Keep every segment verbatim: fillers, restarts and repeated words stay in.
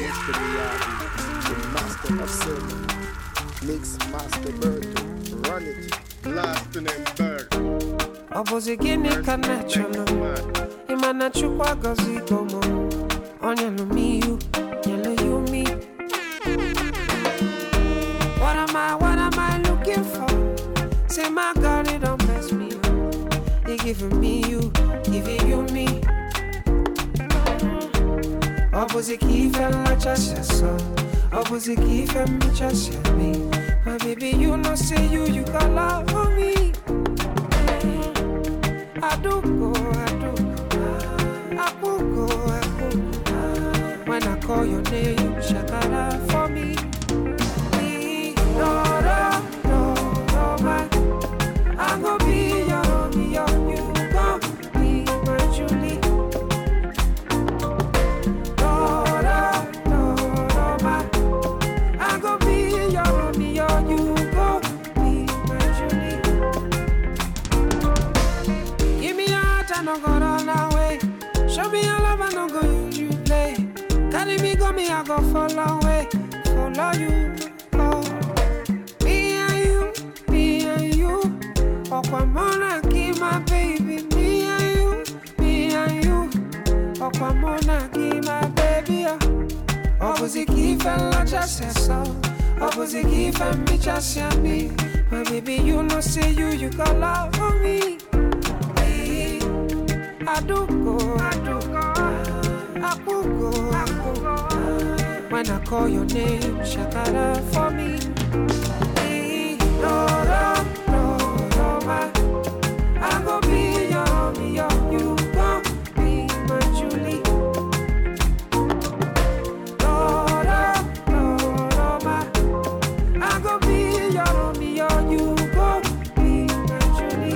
Mister Miyagi, the master of silver. Mixmasterberto, run it, blasting and bird. Obozigimika natural, imanachukwa gazigomo. Onyalo me you, yellow you me. What am I, what am I looking for? Say my God, it don't mess me up. They giving me you, giving you me. Opposite I just saw. Opposite I just saw me. My baby, you know say you, you got love for me. I do go, I do go, I do go, I do go. When I call your name, you shaka love for me. Me, no, no, no, no, man. I'm gonna be your homie, your you gon' be my Julie. I go follow away, follow you, oh. Me and you, me and you. Oh, come on and keep my baby. Me and you, me and you. Oh, come on and keep my baby. Oh, was it give and I just saw. Oh, was it give and me just saw me. My baby, you know say you, you got love for me. Hey, I do go, I do go. I could go, I could go. When I call your name, shout out for me. Hey, no, no, no, no, man. I'm gonna be your homie, your you gon' be my Julie. No, no, no, no, man. I'm gonna be your homie, your you gon' be my Julie.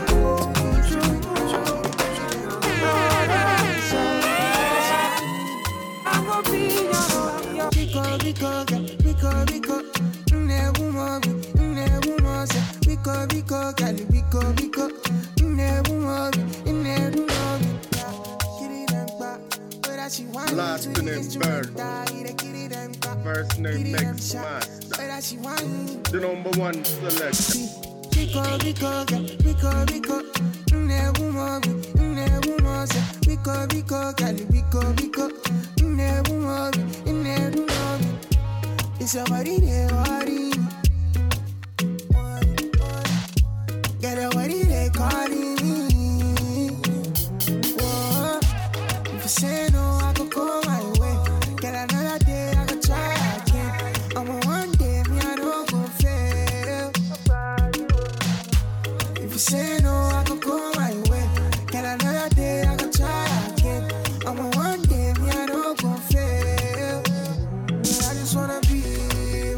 Rico, Rico, Rico, ne woman, ne woman, Rico, Rico, can you Rico, Rico, ne woman, ne woman. Kitty them back, but as she wants to die, first name next month. But as she wants, the number one selection. Rico, Rico, Rico, Rico, ne woman, ne woman, Rico, Rico, can you Rico, Rico, ne woman, ne woman. It's your body, they body. Get a body, they calling me. Whoa. If you say no, I can go my way. Get another day, I can try again. I'm a one day, me, I don't go fail. If you say no, I can go my way. Get another day, I can try again. I'm a one day, me, I don't go fail. I just wanna be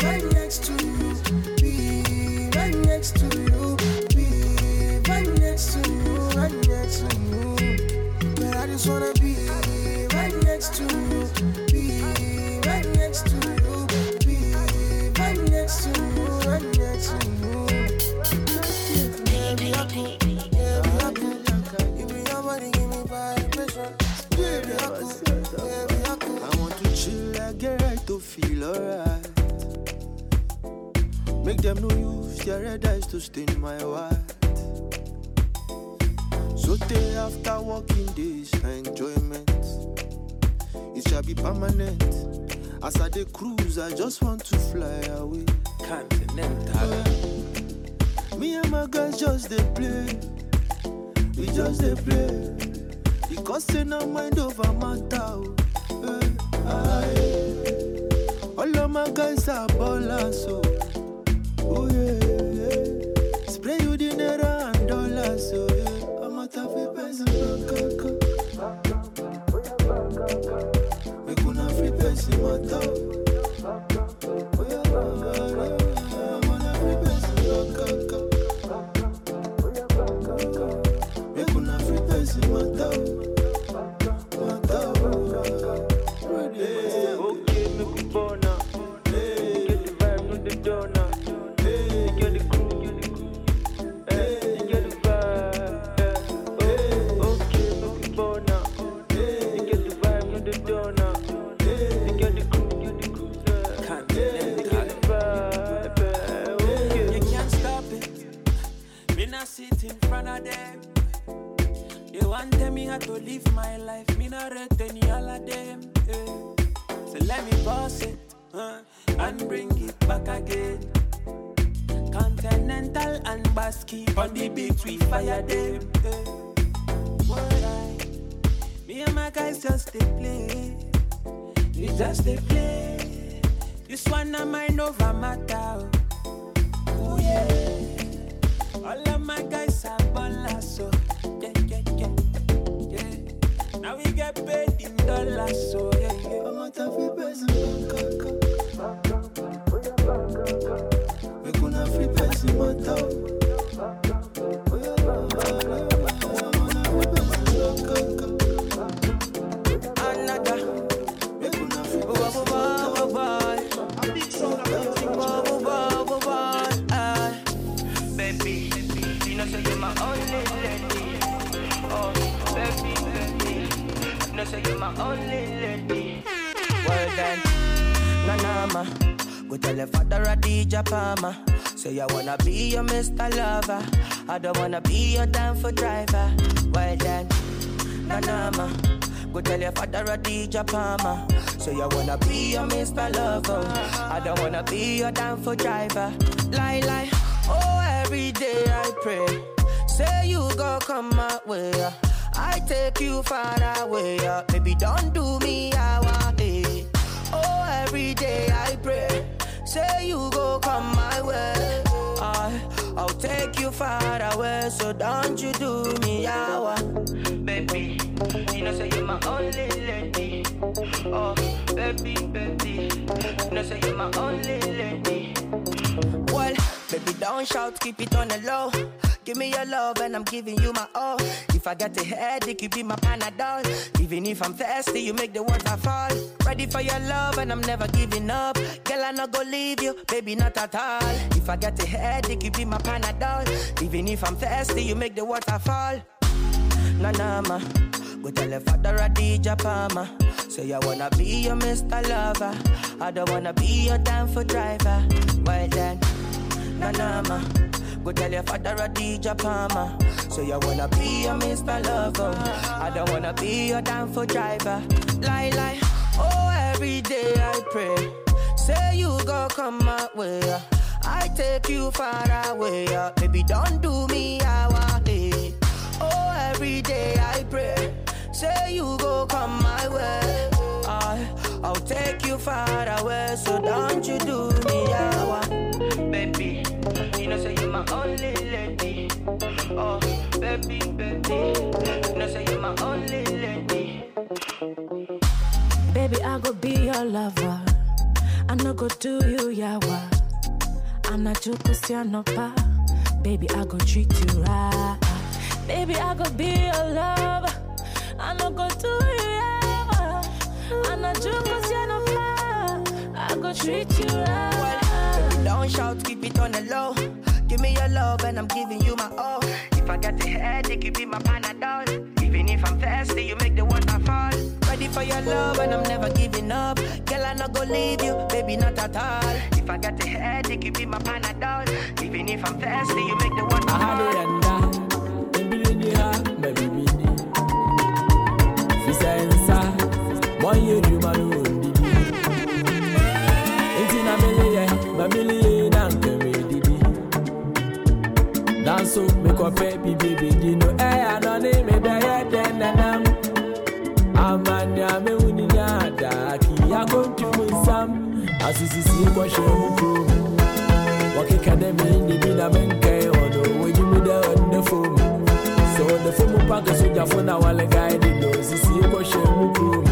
right next to you, be right next to you, be right next to you, right next to you. But I just wanna be right next to you, be right next to you, be right next to you, right next to you. Baby, I could, baby, I could. You be your body, give me vibration. Baby, I could, baby, I could. I want to chill, I get right to feel alright. Make them know you've your red eyes to stain my white. So day after working days, enjoyment. It shall be permanent. As I dey cruise, I just want to fly away. Continental. Uh, me and my girls just dey play. We just dey play. Because they no mind over matter. Uh, aye. All of my guys are ballers, so. Oh yeah, yeah. Spray you dinero and dollars, so yeah. I'm a taffy person, Bangkok. We couldn't free person, my top. Oh yeah, I'm a free person, Bangkok. We couldn't free person, my top. My top. Okay, make me bona. Get the vibe, no the donut. You're the crew, you're the Me not sit in front of them. They want to tell me how to live my life. Me not rate any all of them. Yeah. So let me boss it uh, and bring it back again. Continental and Basque on the beat we fire them. Yeah. Me and my guys just they play. We just they play. This one I mind over matter. Oh yeah. All of my guys are ballers, so yeah, yeah, yeah, yeah. Now we get paid in dollars, so yeah, yeah. I'm out of free person, Bangkok. We gonna free person, Bangkok. You're my only lady. Well then, Nanama, go tell your father Radija Palmer. Say I wanna be your Mister Lover. I don't wanna be your damn for driver. Well then, Nanama, go tell your father Radija Palmer. Say I wanna be your Mister Lover. I don't wanna be your damn for driver. Lie, lie. Oh, every day I pray. Say you go come my way. I take you far away, uh, baby, don't do me our way. Oh, every day I pray, say you go come my way. I, I'll take you far away, so don't you do me our baby, you know say you're my only lady. Oh, baby, baby, you know say you're my only lady. Well, baby, don't shout, keep it on the low. Give me your love and I'm giving you my all. If I get a headache, you be my Panadol. Even if I'm thirsty, you make the water fall. Ready for your love and I'm never giving up. Girl, I not go leave you, baby, not at all. If I get a headache, you be my Panadol. Even if I'm thirsty, you make the water fall. Nanama, go tell your father Radija Palmer. Say I wanna be your Mister Lover. I don't wanna be your damn for driver. Well then, Nanama, go tell your father Radija Palmer. So you wanna be your Mister Lover. I don't wanna be your damn for driver. Lie, lie. Oh, every day I pray. Say you go come my way. I take you far away. Baby, don't do me our way. Oh, every day I pray. Say you go come my way. I, I'll take you far away. So don't you do me our baby. You know, say you're my only lady. Oh, baby, baby. You know, say you're my only lady. Baby, I go be your lover. I no go do you yawa. I'm not your Christian no pa. Baby, I go treat you right. Baby, I go be your lover. I no go do you yawa. I'm not your Christian no pa. I go treat you right. Don't shout, keep it on the low. Give me your love and I'm giving you my all. If I get a headache, you be my Panadol. Even if I'm thirsty, you make the water fall. Ready for your love and I'm never giving up. Girl, I not go leave you, baby, not at all. If I get a headache, you be my Panadol. Even if I'm thirsty, you make the water fall. I had it and that. Baby, baby, baby, baby. She's a insa. Boy, you do my own. It's in a million. Babylon and Kerry. Dance so make up baby baby dino. Hey, I don't need me there then and I'm Amanya me uninya da ki ya go to musam. Asisi ko shemu ko. Waki kademi ni bi na menke odo weji mi da odo fo. So the fo pa so ja fo na wale guide do. Asisi ko shemu ko.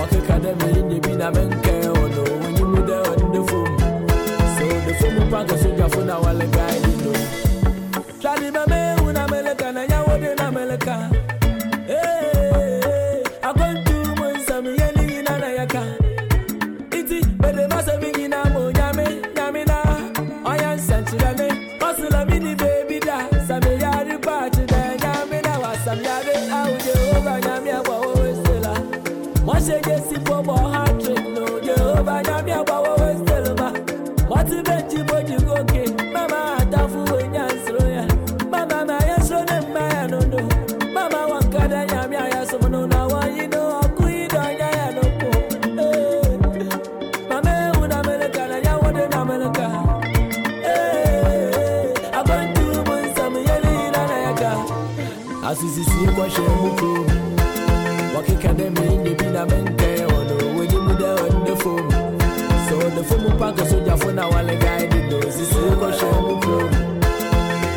Waki kademi ni bi na menke odo weji mi da odo fo. Charlie, my man, when I'm a lecker, and I want to be a lecker. Hey, I want to win some yelling in Anayaka. It's it, but they must have been in a mood. Yammy, Yamina, I am Santurame, Masula Mini, baby, that's a million party. Yamina was some yard out. Azizi sikwa shemuko wakika deme indi bina mente ono weni muda onde fomu. So onde fomu pako soja fona wale gaidi do. Azizi sikwa shemuko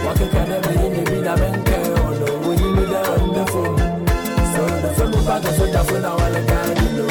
wakika deme indi bina mente ono weni muda onde fomu. So onde fomu pako soja fona wale gaidi do.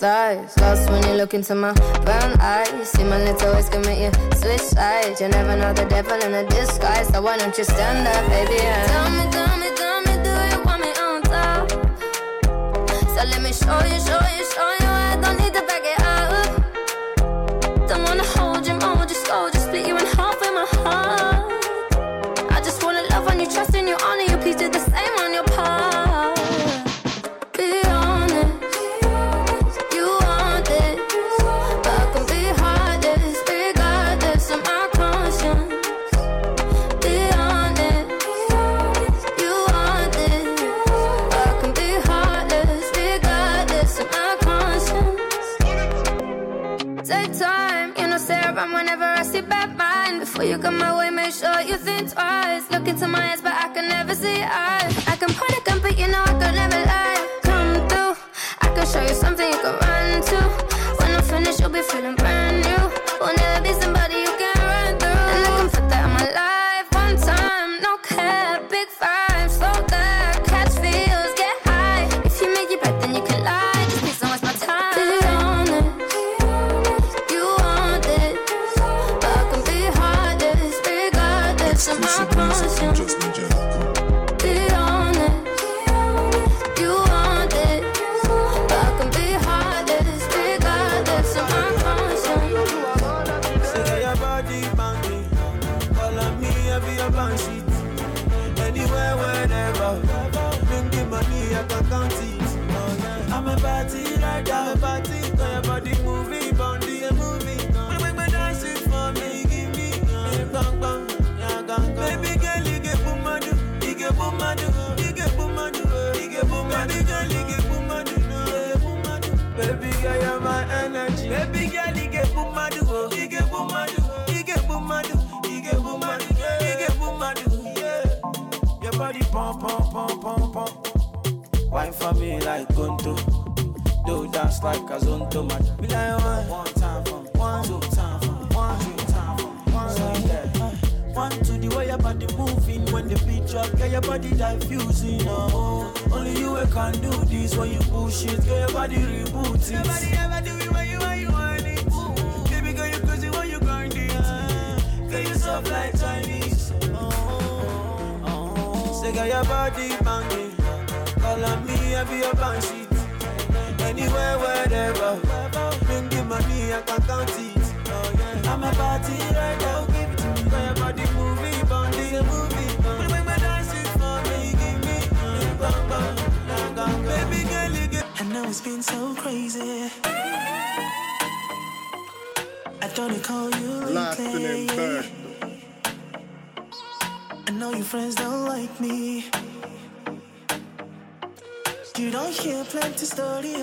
thighs. Lost when you look into my brown eyes. See my little ways can make you switch sides. You never know the devil in a disguise. So why don't you stand up, baby? Yeah. Tell me, tell me, tell me, do you want me on top? So let me show you, show you, show you. I don't need to back it up. Don't wanna hold you, mold you, scold you, split you in half with my heart. I just wanna love on you, trust in you, honor you. Please do the same on your part. You got my way, make sure you think twice. Look into my eyes, but I can never see eyes. I can point a gun, but you know I could never lie. Come through, I can show you something you can run to. When I'm finished, you'll be feeling brand new. Will never be somebody you can run through. And I can put that in my life one time. No cap, big five, slow down, catch feels, get high. If you make it back, then you can lie. Just please don't waste my time. Somehow I just need your help. Be honest, you want it. I can be hardest, regardless of my conscience. Say that your body banging, all of me, I be a band sheet. Anywhere, whenever, bring the money, I can count it. I'm a party like that, I'm a party. Cause your body moving, body a moving. When you make dance it for me, give me a bang bang. Baby girl, you get bumadu, you get bumadu, you get bumadu, you get bumadu. Baby girl, you get bumadu, you get bumadu. Baby girl, you're my energy. Baby girl, you get bumadu, you get bumadu, you get bumadu, you get bumadu, you get bumadu. Yeah. Your body pump, pump, pump, pump, pump. Wine for me like Gunto. Do dance like a Zonto man. Be like one, one time from one, two time from one, three time from one. So yeah. One to the way your body moving. When the beat drop, get your body diffusing. Oh, only you can do this. When you push it, get your body reboot it. Your body ever do it when you want, you want it. Ooh. Baby girl, you crazy when you grind it. Get yourself like Chinese. Oh, oh. Say, get your body banging. Call on me, I be your banshee. Anywhere, wherever. Bring the money, I can count it. Oh, yeah. I'm a party right now. Your body movie, body movie. When we dance it for me, give me baby girl, you get. I know it's been so crazy. I thought I'd call you lately. I know your friends don't like me. You don't hear plenty story.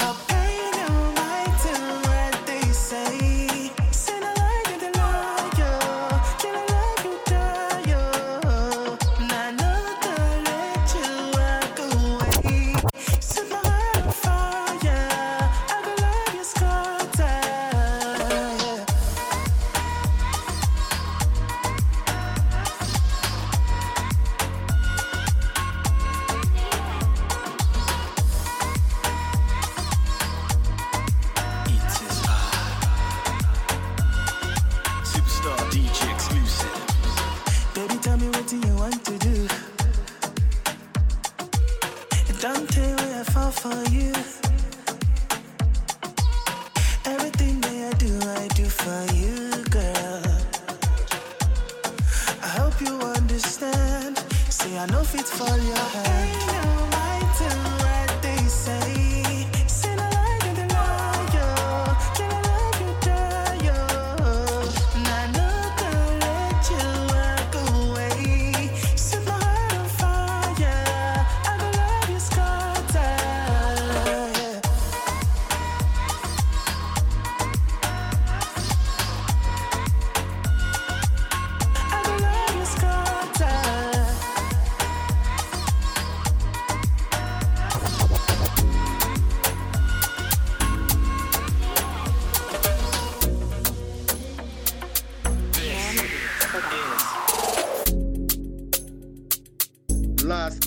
I'll pay no mind to what they say.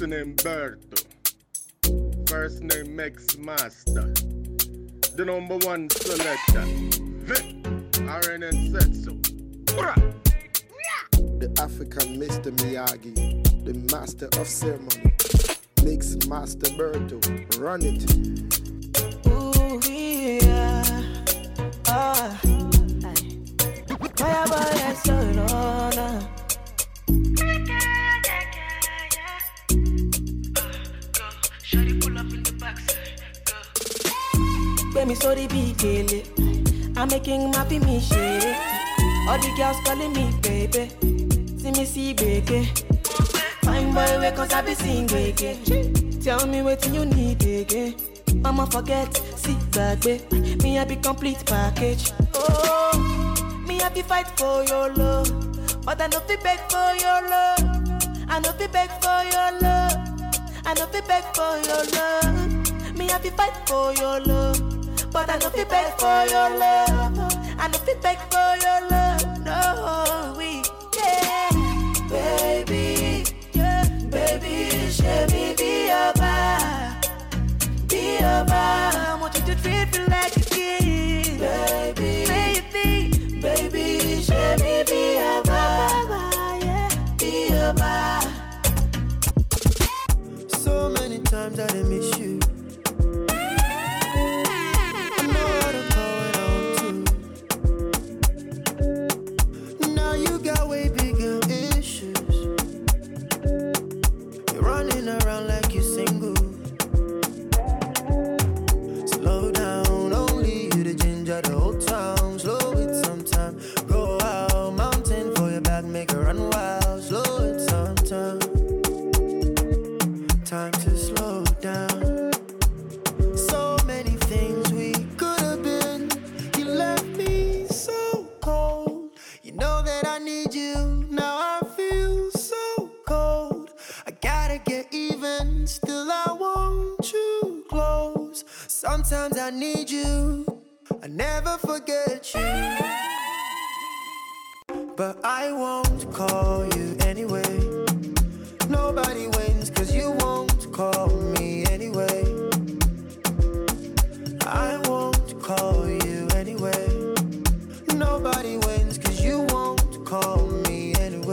Mixmasterberto first name Mixmaster, the number one selector, Vic Aaron and Setsu. The African Mister Miyagi, the master of ceremony, Mixmasterberto, run it. Ooh yeah, ah, my boy is so lonely. Me sorry, big girl. I'm making my happy me shake. All the girls calling me baby. See me see baby. Fine boy, wake up, I be sing again. Tell me what you need again. I'ma forget, see that babe. Me I be complete package. Oh, me I be fight for your love, but I no be beg for your love. I no be beg for your love. I no be beg for your love. Me I be fight for your love. But I no fit beg for your love. I no fit beg for your love. No, we yeah, baby, yeah, baby, show me be your man, be your man. I want you to treat me like a kid, baby. Say your thing, baby, show me be your man, yeah, be your man. So many times I done miss you. Sometimes I need you, I never forget you. But I won't call you anyway. Nobody wins, cause you won't call me anyway. I won't call you anyway. Nobody wins, cause you won't call me anyway.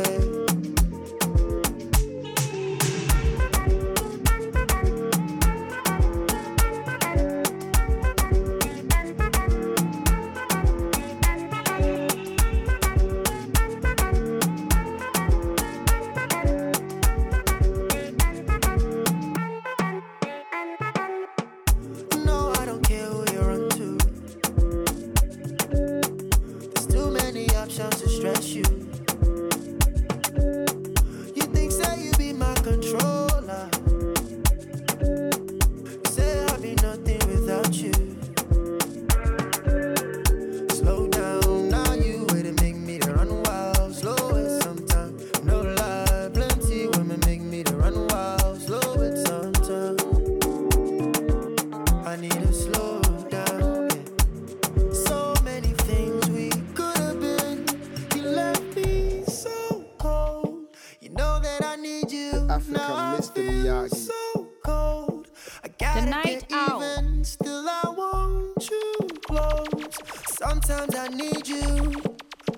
Sometimes I need you,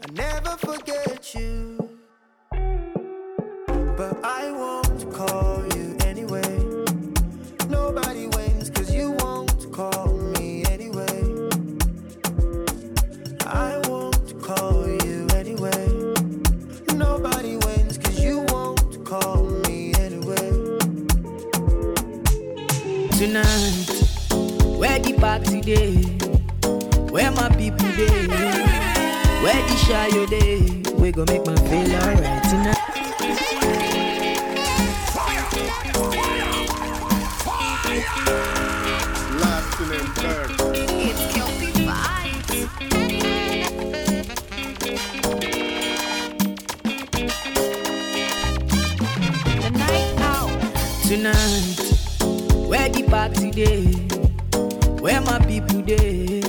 I never forget you. But I won't call you anyway. Nobody wins, cause you won't call me anyway. I won't call you anyway. Nobody wins, cause you won't call me anyway. Tonight, where the party day? Where my people day? Where the shy your day? We gon' make my feel alright tonight. Fire! Fire! Fire! Lasting and burn. It's Kelpie vibes. The night out. Tonight, where the party day? Where my people day?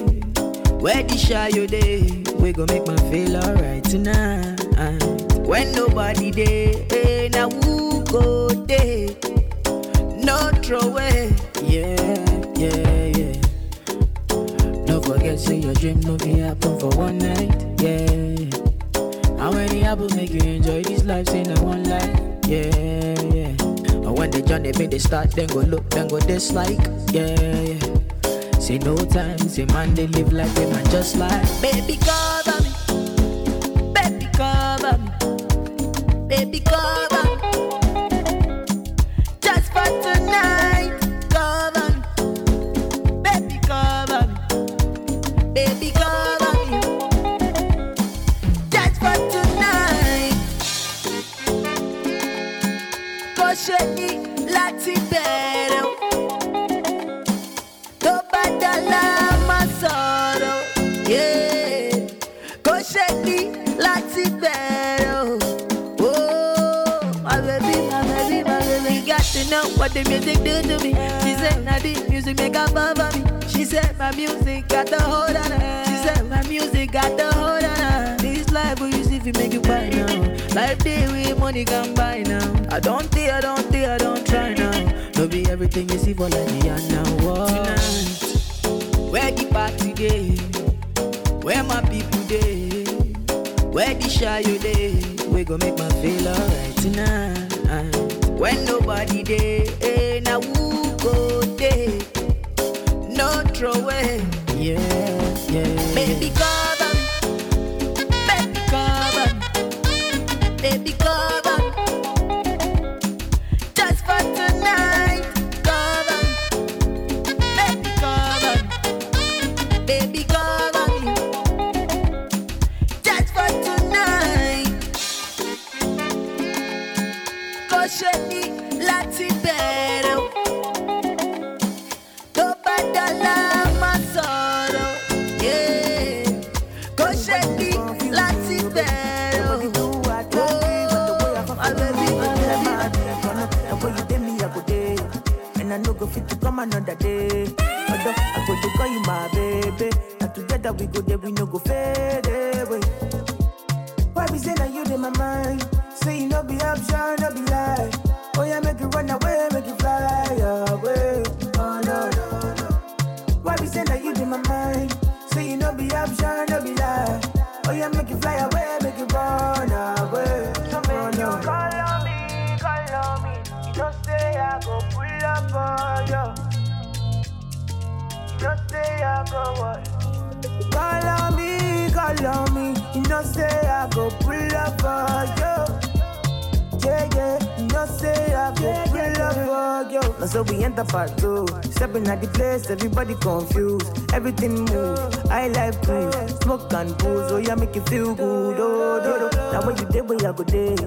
Where the shy your day? We gon' make my feel alright tonight. When nobody day, hey, now who go day? No throw away. yeah, yeah, yeah. Don't forget, say your dream no be happen for one night, yeah. How many apples make you enjoy this life, say no one life, yeah, yeah. And when the journey make they start, then go look, then go dislike, yeah, yeah. Say no time, say man, they live like they man just like. Baby, cover me. Baby, cover me. Baby, cover me. Just for tonight, cover me. Baby, cover me. Baby, cover me. Just for tonight. Go shake it like Tibero. Go badala my sorrow. Yeah. Go shake it like Tibero. Oh, my baby, my baby, my baby. You got to know what the music do to me. She said, now the music make a bump for me. She said, my music got the hold on her. She said, my music got the hold on her. This life will use if you make it buy now. Life day with money can buy now. I don't think, I don't think, I don't try now. No be everything you see for like me and now. Oh. Tonight, where the party day? Where my people day? Where the shy you day? We gon' make my feel alright tonight. When nobody day, eh, now who go day? No throw away. Yeah, yeah. Baby cover me. Baby cover me. Baby cover me. Just for tonight. Cover me. Baby cover me. Baby cover me. Just for tonight. Go shake it like Tibero. Go badala my sorrow. Yeah. Go shake it like Tibero. Oh, my baby, my baby, my baby. And when you tell me I go day, and I no go fit to come another day. Although I go to call you my baby, and together we go there, we no go fade away. Why be saying that you in my mind? Say you no be option, no be lie. Oh yeah, make you run away, make you fly away. Oh no no no. Why be saying that you in my mind? Say you no be option, no be lie. Oh yeah, make you fly away, make you run away. So oh, make you no. Call on me, call on me. You just say I go pull up on you. You just say I go what? Call on me. Call on me, you know say I go pull up for you. Yeah, yeah, you know say I go yeah, pull yeah, up for you. Now so we enter part two. Stepping at the place, everybody confused. Everything move, I life cool. Smoke and booze, oh yeah, make you feel good. Oh, do, do. Now when you day, where you go day?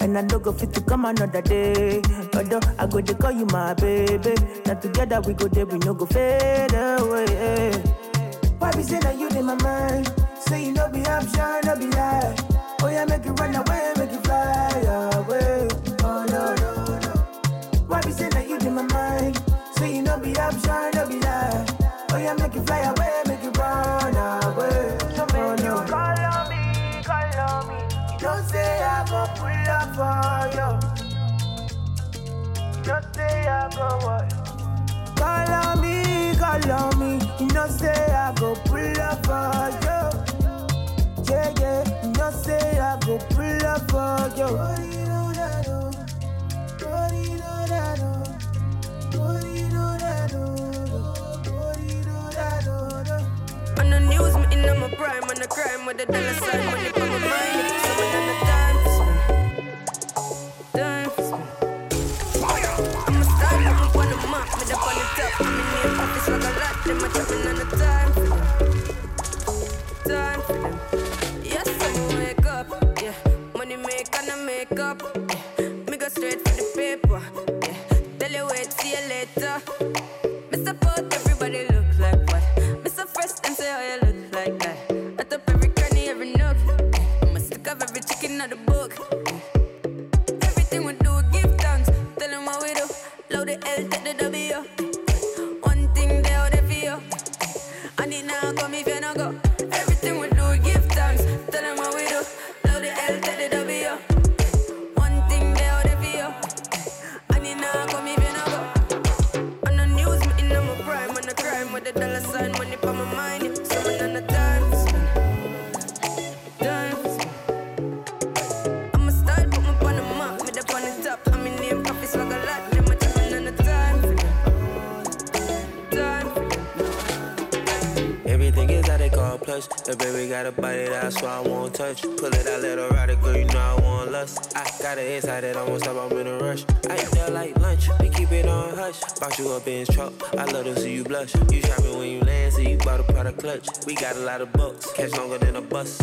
And I no go fit to come another day. Although I go to call you my baby. Now together we go there, we no go fade away. Why be saying that you in my mind? Say you no be option, no be lie. Oh yeah, make you run away, make you fly away. Oh no no no. Why be saying that you in my mind? Say you no be option, no be lie. Oh yeah, make you fly away, make you run away. So oh, make no. You call on me, call on me. You don't say I go pull up for you. You don't say I go what? Call on me, call on me. You don't say I go pull up for you. Yeah, yeah, you know say I go pull up for you. On the news, me in on my prime, on the crime, with the dollar sign, money for my mind. So I done the time for spend, time for spend. I'm a star, I'm one of my, made up on the top. I'm in the office like a lot, them a trapping on the time for them, time for them. Up, yeah. Me go straight for the paper. Yeah. Tell you wait, see you later. Me support everybody look like what? Me so first and say how you look like that. I top every cranny, every nook. Yeah. I'ma stick up every chicken out the book. Yeah. Everything we do, give thanks. Tell them how we do. Load the L, take the W. Yeah. One thing they all they feel. I need now come if you no go. Everything we do, give thanks. Tell them how we do. Load the L, take the W. One thing they all they feel. I need now come even go. And I The baby got a body that I swear I won't touch. Pull it out, let her ride it, girl, you know I want lust. I got an inside that I won't stop, I'm in a rush. I eat that like lunch, we keep it on hush. Bounce you up in his truck, I love to see you blush. You shopping when you land, so you bought a product clutch. We got a lot of bucks, catch longer than a bus.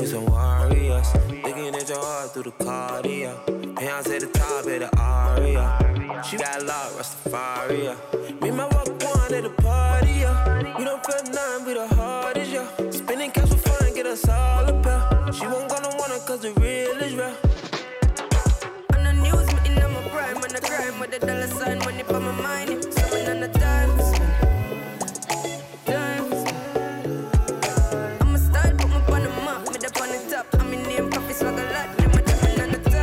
We some warriors, looking at your heart through the cardio. Pounds at the top of the aria. She got a lot, Rastafari. Me and my walk one at the party, yeah. We don't feel none, we the hardest, yeah. Spending cash for fun, get us all a pair. She won't gonna wanna cause the real is real. On the news, me in on my prime. When I grind with the dollar sign, money for my mind. Seven on the times. Times. I'm a style, put me on the map. Mid up on the top, I'm in name, coffee swag a lot. Then my seven on the time.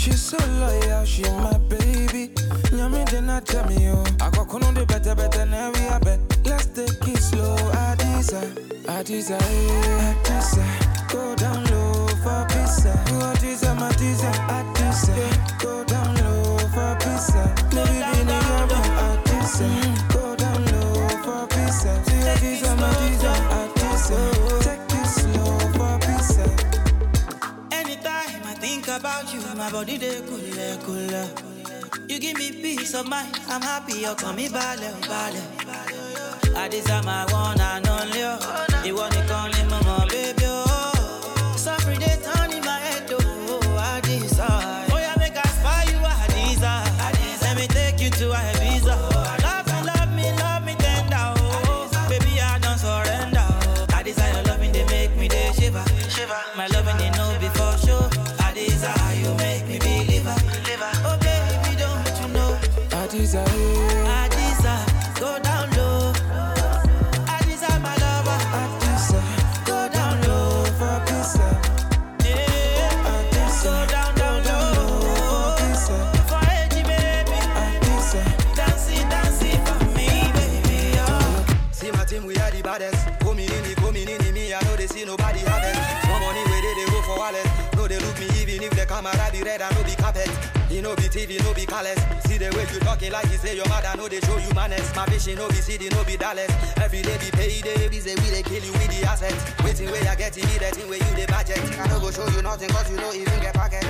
She's so loyal, she's my baby. Nyami dena chami yo. Ako kono de better better na we are bet. Let's take it slow. I desire, I desire, I desire. Go down low for pizza. You are desire, my desire, I desire. Go down low for pizza. No baby, no I desire. Go down low for pizza. You are desire, my desire, I desire. Take it slow for pizza. Think about you, my body dey cooler, cooler. You give me peace of mind, I'm happy. You call me Bale, Bale. I desire my one and only. You want to call me mama, baby. Oh, suffering they turn in my head. Oh, I desire. Oh, yeah, make us fire you. I desire. Let me take you to Ibiza. Love me, love me, love me tender. Oh, baby, I don't surrender. Oh, I desire your loving, they make me they shiver, shiver. My loving, they know before sure. You make me believe I, oh baby, don't you know? I desire, I desire, go down low. I desire my lover, I desire, go down low for pizza. Yeah, I desire, go down, down low for pizza. For edgy baby, I desire, dancing, dancing for me, baby. Oh. See my team, we are the baddest. Coming in, coming in, me, I know they see nobody having. For money, where they, they go for wallet. No, they look me. If the camera be red, I know be carpet. You know be T V, no be callous. See the way you talking like you say your mother, know they show you manners. My vision, no be city, no be Dallas. Every day be payday, we say we they kill you with the assets. Waiting where you get T V, be the thing where you the budget. I no go show you nothing, cause you know even get pocket.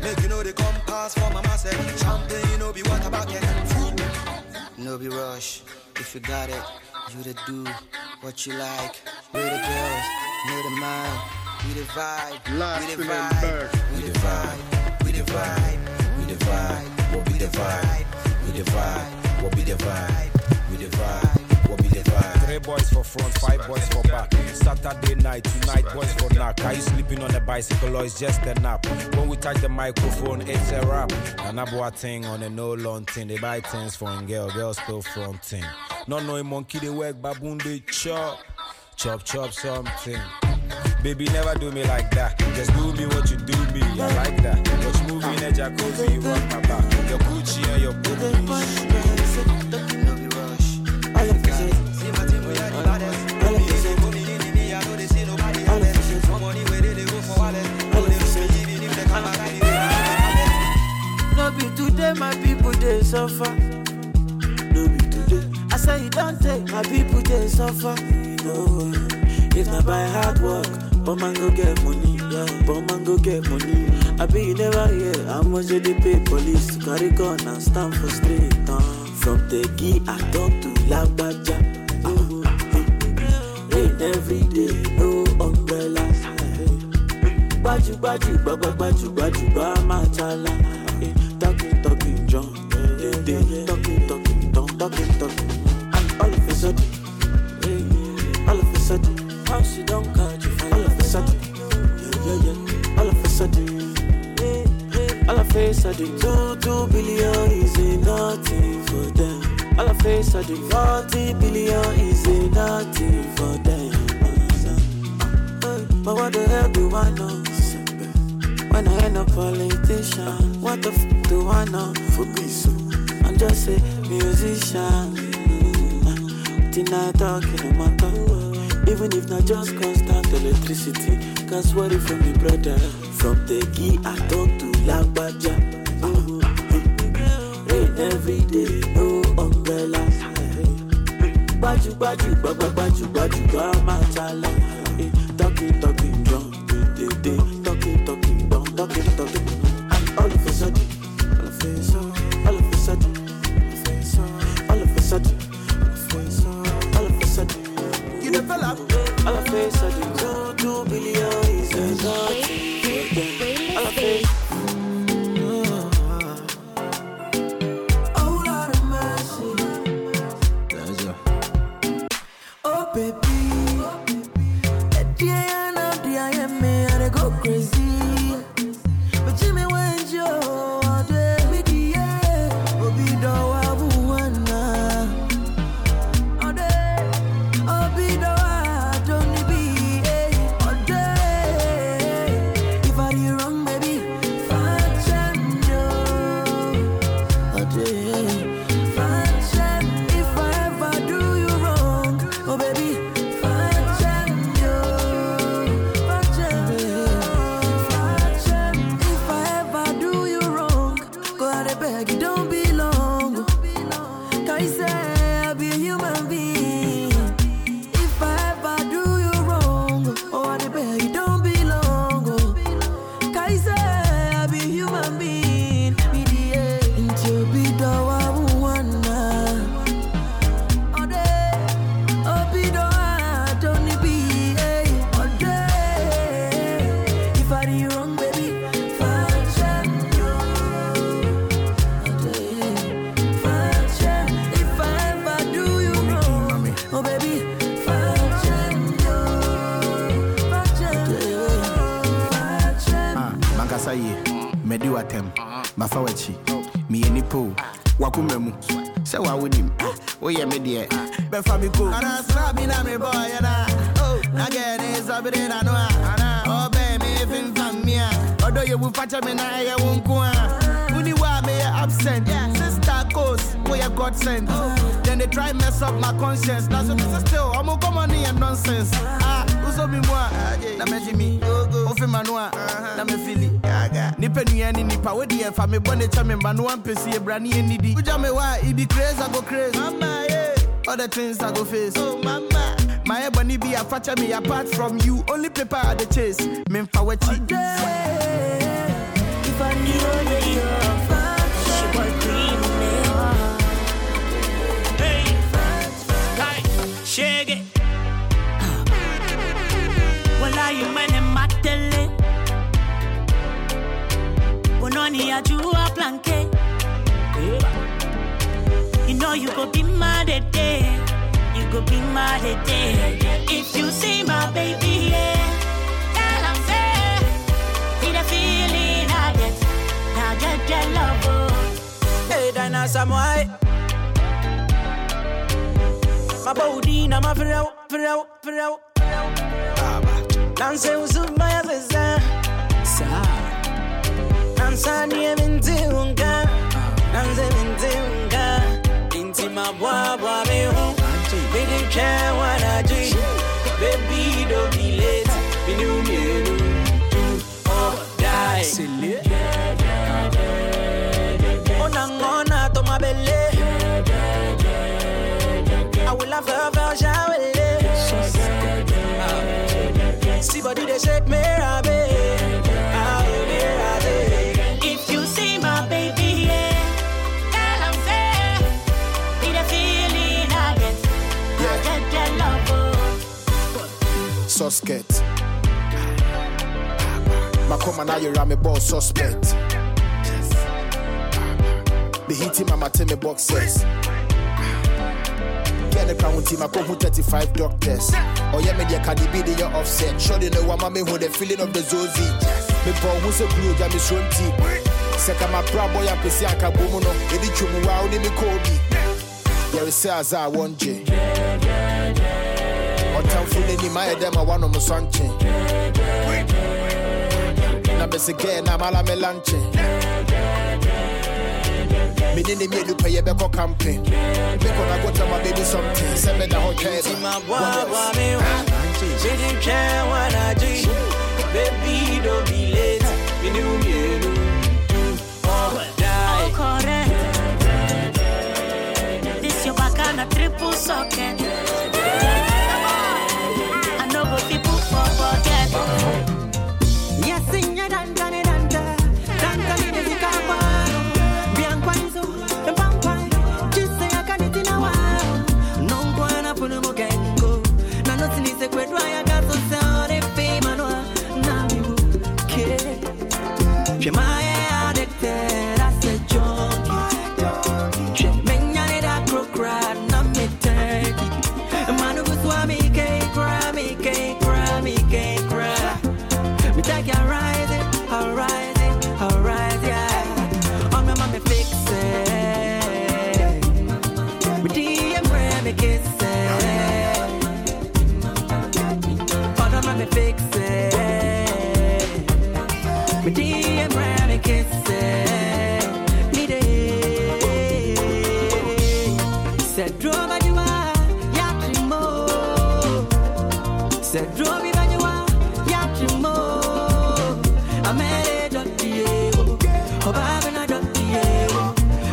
Make you know they come pass for my master. Champagne, you know be water bucket. Food, no be rush. If you got it, you the do what you like. We the girls, we the man. We divide, we divide, we divide, we divide, we divide, what we divide, we divide, what we divide, we divide, what we divide. Three boys for front, five boys for back. Saturday night, tonight boys for knock. Are you sleeping on a bicycle or it's just a nap? When we touch the microphone, it's a rap. And I bought a thing on a no-long thing. They buy things for a girl, girls still fronting. Not knowing monkey, they work, baboon, they chop. Chop, chop something. Baby, never do me like that. Just do me what you do me. I like that. Watch movie in a jacuzzi, walk my back. Your Gucci and your boobies. No be today, my people they suffer. No be today. I say you don't take my people they suffer. No. It's not by hard work, but man go get money, yeah, but man go get money. I be you never hear, how much they pay police to carry gun and stand for street. Uh. From the key I talk to Labaja, oh, hey. Rain every day, no umbrellas. Baju, baju, baba, baju, baju, ba, machala. Talking, talking, John, talking, talking, talking, talking. And all of a sudden, all of a sudden, she don't catch you all of a sudden, yeah, yeah, yeah. All of a sudden, yeah, yeah. All of a sudden, two two billion is nothing for them. All of a sudden, forty billion is nothing for them. But what the hell do I know? When I ain't a politician, what the f do I know? For me, so I'm just a musician. Tina talking about the even if not just constant electricity, can't swear it from the brother. From the key I talk to Labaja. Oh, hey. Rain every day, no umbrellas. Baju, baju, baba, baju, baju, bama, chala. Talking, talking, drunk, talking, talking, talking, talking, talking. And all of a sudden, all of a sudden, all of a sudden, all of a sudden, all of a sudden. All the face I do, two billion is a lot. All the face. Oh, Lord of mercy. Oh, baby. At the end of the I am me, I go crazy. But Jimmy went your day with the air. Bobby, don't ye, Medu atem, Mafawachi, me any po, Wakumemu, so I would him. Oh, yeah, me dear, Befamico, and I slap me, I'm a boy, and I, oh, again, it's a bit, I know, and I, oh, baby, if I'm here, although you will patch me, I won't go on. Woody, why may I absent? Sister Coast, where you got sent. Then they try mess up my conscience. Now, so this is still, I'm a common and nonsense. Ah, who's up me more? Now, measure me. Manua, I'm a Philly. Nippany and Nipawadi and Family Bonnet, me Manuan Pessi, Brandy and Niddy. Jamawa, it be crazy, I go crazy. Mama, eh? Other things I go face. Oh, Mama. My bunny be a fetcher me apart from you. Only paper at the chase. Memphawati. If I knew that you're a father, she was green. Hey, hey, shake it. Well, are you man? Noni ajua planke. You know you go be mad at day. You go be mad at day. If you see my baby, yeah, tell I'm fair. See the feeling I get. Now get your love. Hey, Dina Samuai. My body, na my frau, frau, frau. Dance with my eyes, ah. Sanye mintiunga, nanze mintiunga, intima bwa bwa mehu, baby care what I do, baby don't be late, binu melu, do or die. Onangona to my belly, I will have her version, I will. See body they shake me, baby. Suspect. Makoma na yura me ball suspect. Be hitting mama tell me boxes. Get the crown team I come with thirty-five doctors. Oh yeah me dear Cardi B they your offset. Sure they know mama me hold the feeling of the zozi. Me ball who's a blue jam is one team. Second my proud boy and P C and Kaboom no. Edi chumu wa oni me Kobe. There is Saza one J. I'm feeling in my head, I want to sanche. Now, Miss again, I'm all a melanche. Meaning, me do pay a better campaign. Because I got to my baby something. Send me the whole case. She didn't care what I do. Baby, don't be late. We knew me do all die. Correct. This your bacana triple socket. I'm at it, oh,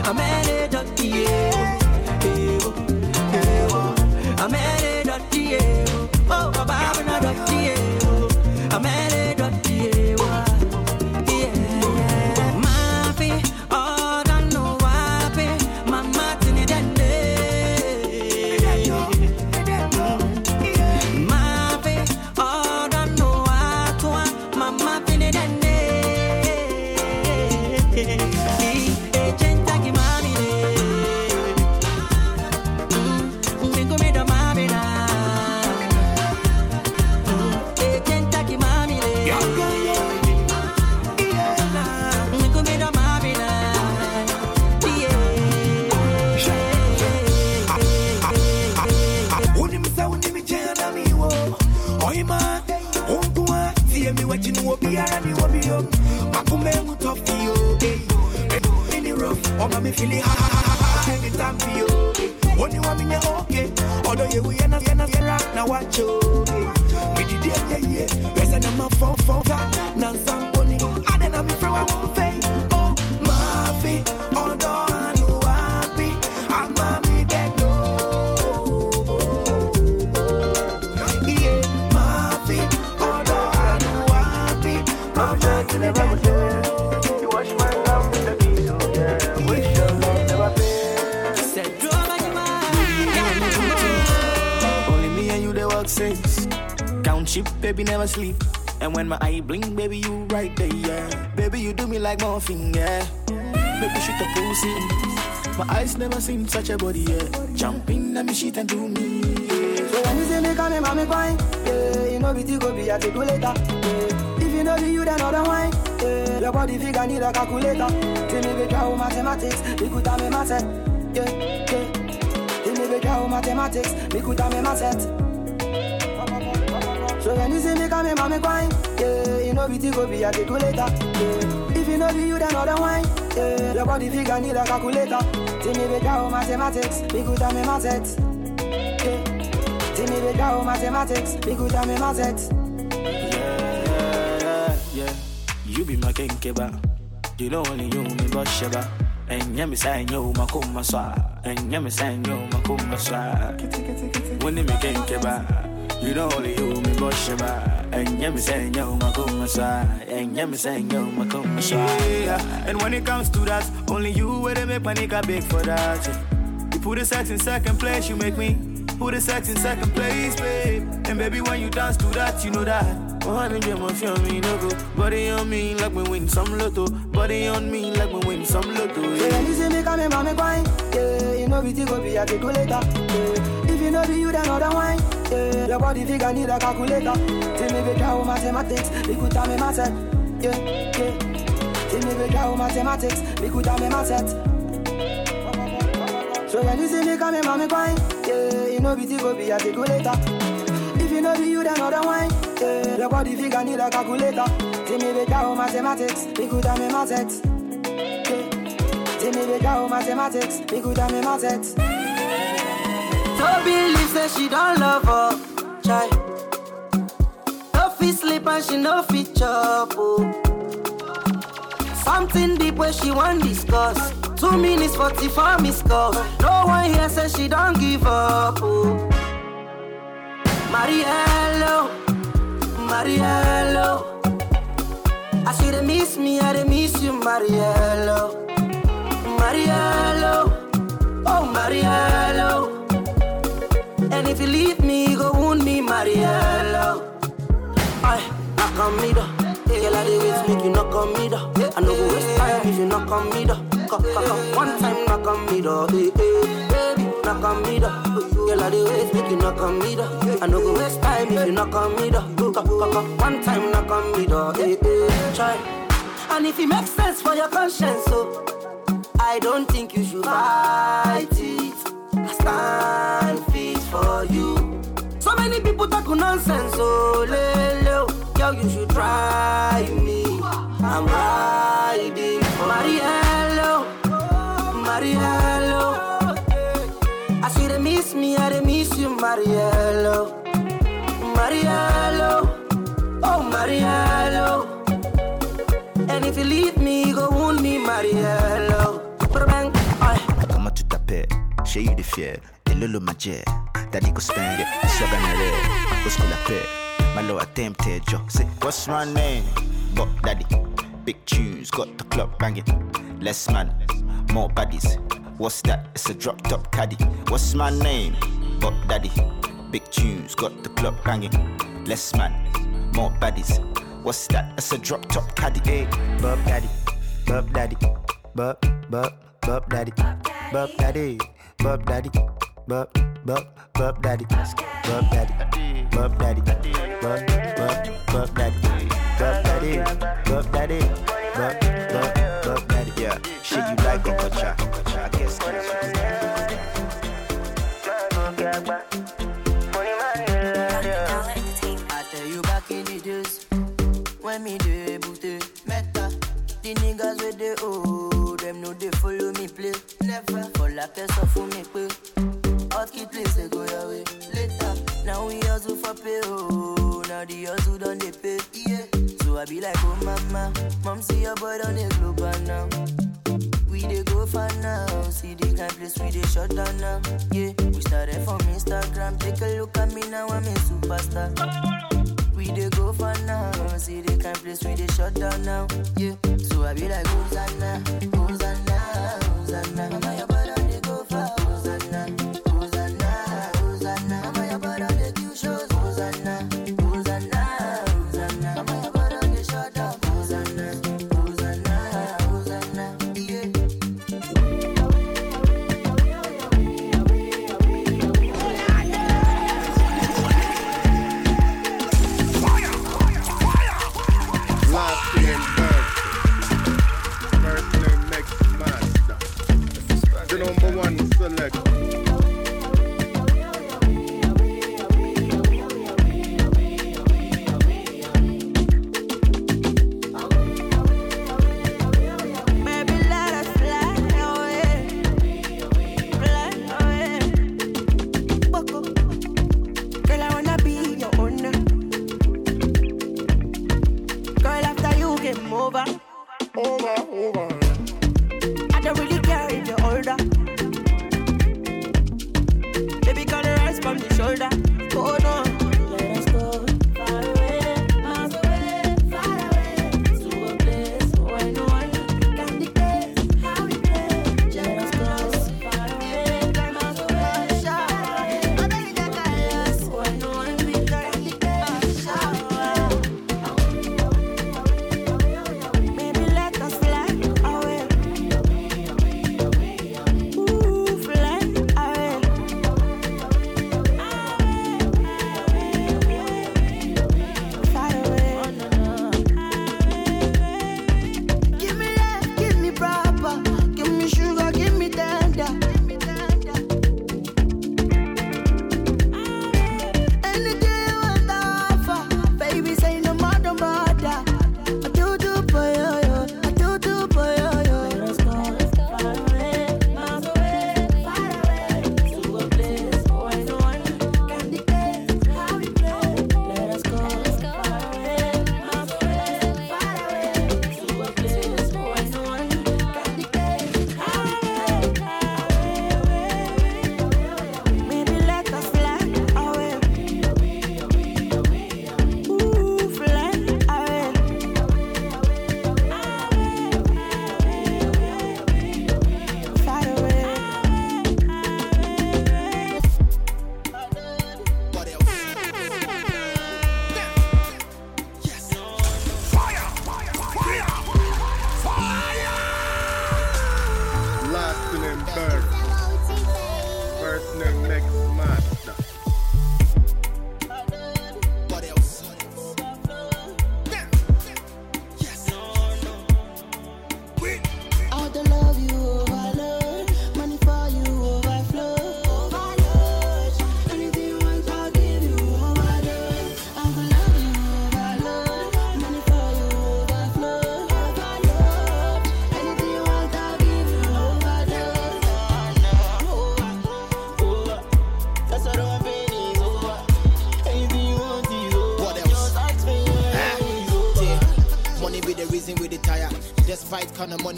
I'm at it, oh, me feel it hot. Check it out for you. Only one minute, okay. Although you we ain't gonna get out now, watch you. We did it, yeah, yeah. Rest and I'm a phone for that. Now, some money. I don't know me from a one face. Oh, my feet. Although I know I'm happy. I'm happy. Count chip, baby, never sleep. And when my eye blink, baby, you right there, yeah. Baby, you do me like morphine, yeah. Baby, shoot the pussy. My eyes never seen such a body, yeah. Jump in, let me shit and do me, yeah. So when you say me come in, I make wine, yeah. You know beauty go be a take you later, yeah. If you know the you, then other wine, yeah. Your body figure need a calculator. Tell me, baby, how mathematics, you could have me math, yeah, yeah. Tell me, baby, how mathematics, you could have me math. So when you see me come in, mommy crying, yeah, you know beauty go be a calculator, yeah. If you know be you, then other wine, yeah. Your body figure need a calculator. Tell me better how mathematics, be good at me maths, yeah. Tell me better how mathematics, be good at me maths. Yeah, yeah, you be my king, keba. You know only you me boss sheba. And yeah, me say you my kuma swa. And yeah, me say you my kuma swa. When you me king, keba. You know only you me bosheba. And yeah, me saying yo my kumasa. And yeah, me saying yo my kumasa. Yeah, and when it comes to that, only you where they make panic a big for that. You put the sex in second place, you make me put the sex in second place, babe. And baby, when you dance to that, you know that. Oh, honey, you must feel me no go. Body on me like we win some lotto. Body on me like we win some lotto. Yeah, yeah, you see me come and me crying. Yeah, you know we take go be a take later. Yeah, if you know the you then other wine. Yeah, your body figure need a calculator. Tell me better how mathematics, we could have me math. Yeah, yeah. Tell me better how mathematics, we could have me math. So when you see me come in, mommy crying, yeah, you know beauty go be a calculator. If you know the you, then other wine, yeah, your body figure need a calculator. Tell me better how mathematics, we could have me math. Yeah, tell me better how mathematics, we could have me math. No believe that she don't love her child. No fit sleep and she no fit chop. Oh. Something deep where she won't discuss. Two minutes forty-four missed calls. No one here says she don't give up. Oh. Mariello, Mariello. I see they miss me, I they miss you, Mariello, Mariello, oh Mariello. And if you leave me, go wound me, Mariello. Aye, I come me though. Girl, I dey wait, make you not come me though. I no go waste time if you not come me though. Come, come, come, one time not come me though. Hey, hey, baby, not come me though. Girl, I dey wait, make you not come me though. I no go waste time if you not come me though. Come, come, come, one time not come me though. Hey, hey, try. And if it makes sense for your conscience, so I don't think you should fight it. I stand fit for you. So many people talk nonsense, oh lelo. Girl, you should try me. I'm riding for Mariello, Mariello. I see they miss me, I they miss you, Mariello, Mariello, oh Mariello. And if you leave me, go wound me, Mariello. Bang, I come out to the pit. She you the fear, the lulu maje, daddy go spend it, the swag and the red, go school a prayer, my low attempted jo, say, what's wrong man, but daddy, big tunes, got the club banging, less man, more baddies, what's that, it's a drop top caddy, what's my name, but daddy, big tunes, got the club banging, less man, more baddies, what's that, it's a drop top caddy, hey, bub daddy, bub daddy, bub, bub, bub daddy, bub daddy. Bub daddy, bub, bub, bub daddy, bub daddy, bub daddy, bub, bub, bub daddy, bub daddy, bub daddy, bub, bub, bub daddy, yeah. Shit you like on cha cha, guess I tell you back in the days when me dey booty meta, the niggas with the old. them know they follow me play. Never fall like a soft for me play. Hot key place they go your way. Later, now we hustle for pay. Oh, now the hustle done they pay. Yeah, so I be like oh mama, mom see your boy done they global now. We they go for now, see the kind place we they shut down now. Yeah, we started from Instagram. Take a look at me now, I'm a superstar. We dey go for now, see the kind place we dey shut down now. Yeah, so I be like Hosanna, Hosanna, Hosanna. Mama your brother dey go for Hosanna, Hosanna, Hosanna. Mama your brother dey do shows Hosanna, Hosanna, Hosanna. Mama your brother dey shut down Hosanna, Hosanna, Hosanna. Select.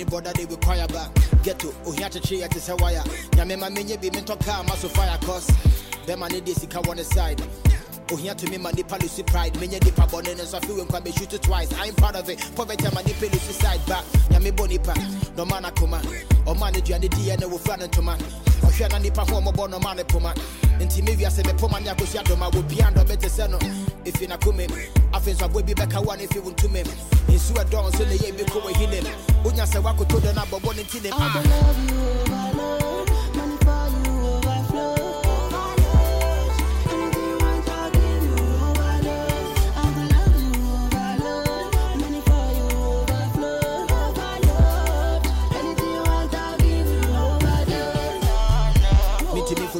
Brother, they require back. Get to Ohiachi at his Hawaii. Yamema may be mental car, muscle fire cost. Bemani de Sika on the side. Ohia to me, my Nipalusi pride. Many deeper bonus of you and can be shoot twice. I'm proud of it. Poverty, my Nipalusi side back. Yami Bonipa, no mana coma. Or manage and the D N A will fan into man. Or Shana Nipa Homo Bono Manipoma. And Timivia said the Pomania Kusiadoma would be under better seno. If you're not coming, I think I will be back one if you want to me. In Suadon, so they ain't become a hidden. Unya said, Wako told them about one in Tinim. I love you, I love you.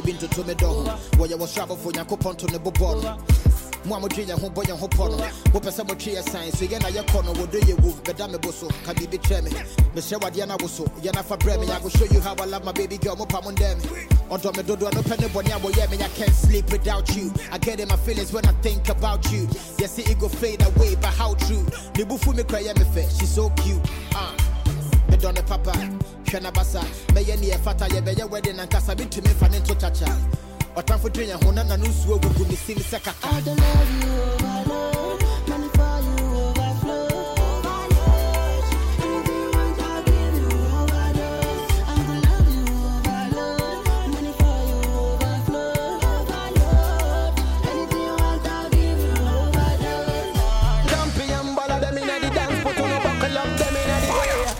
Been to Tomedon, where you was travel for Yakopon to the Bobon. Muamujiya humbo ya hupono. Wopesa mujiya science. Yena yakono wodo yewu. Bedame boso kabidi cheme. Meshewa diana boso. Yena fabreme. I will show you how I love my baby girl. Mo pamundeme. Odo me dodo no pene bonya woyeme. I can't sleep without you. I get in my feelings when I think about you. Yes, it go fade away, but how true? Nibufu me cry me fe. She's so cute. Ah, uh. Me donne papa. Kenabasa. Me yeni efata yebe ye wedding and kasa bintu me fanento chacha. I don't love you, over love, money for you overflow, overload. Anything once I'll give you overdose. I don't love you, overload, money for you overflow, overload. Anything once I'll give you overdose. Jumping and ball of them in the dance, put on a buckle of them in the air.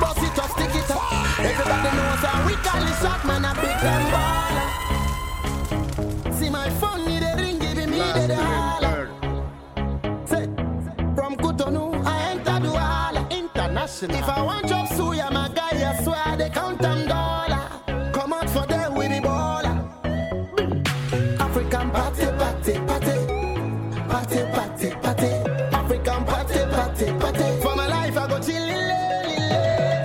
Boss it up, stick it up. Everybody knows how we call it shot, man, I big them ball. My phone need a ring, giving me the holler. From Cotonou, I enter Douala International. If I want job suya, my guy, I swear they count them dollar. Come out for them, we be baller. African party, party, party, party, party, party. African party, party, party. For my life, I go chilling,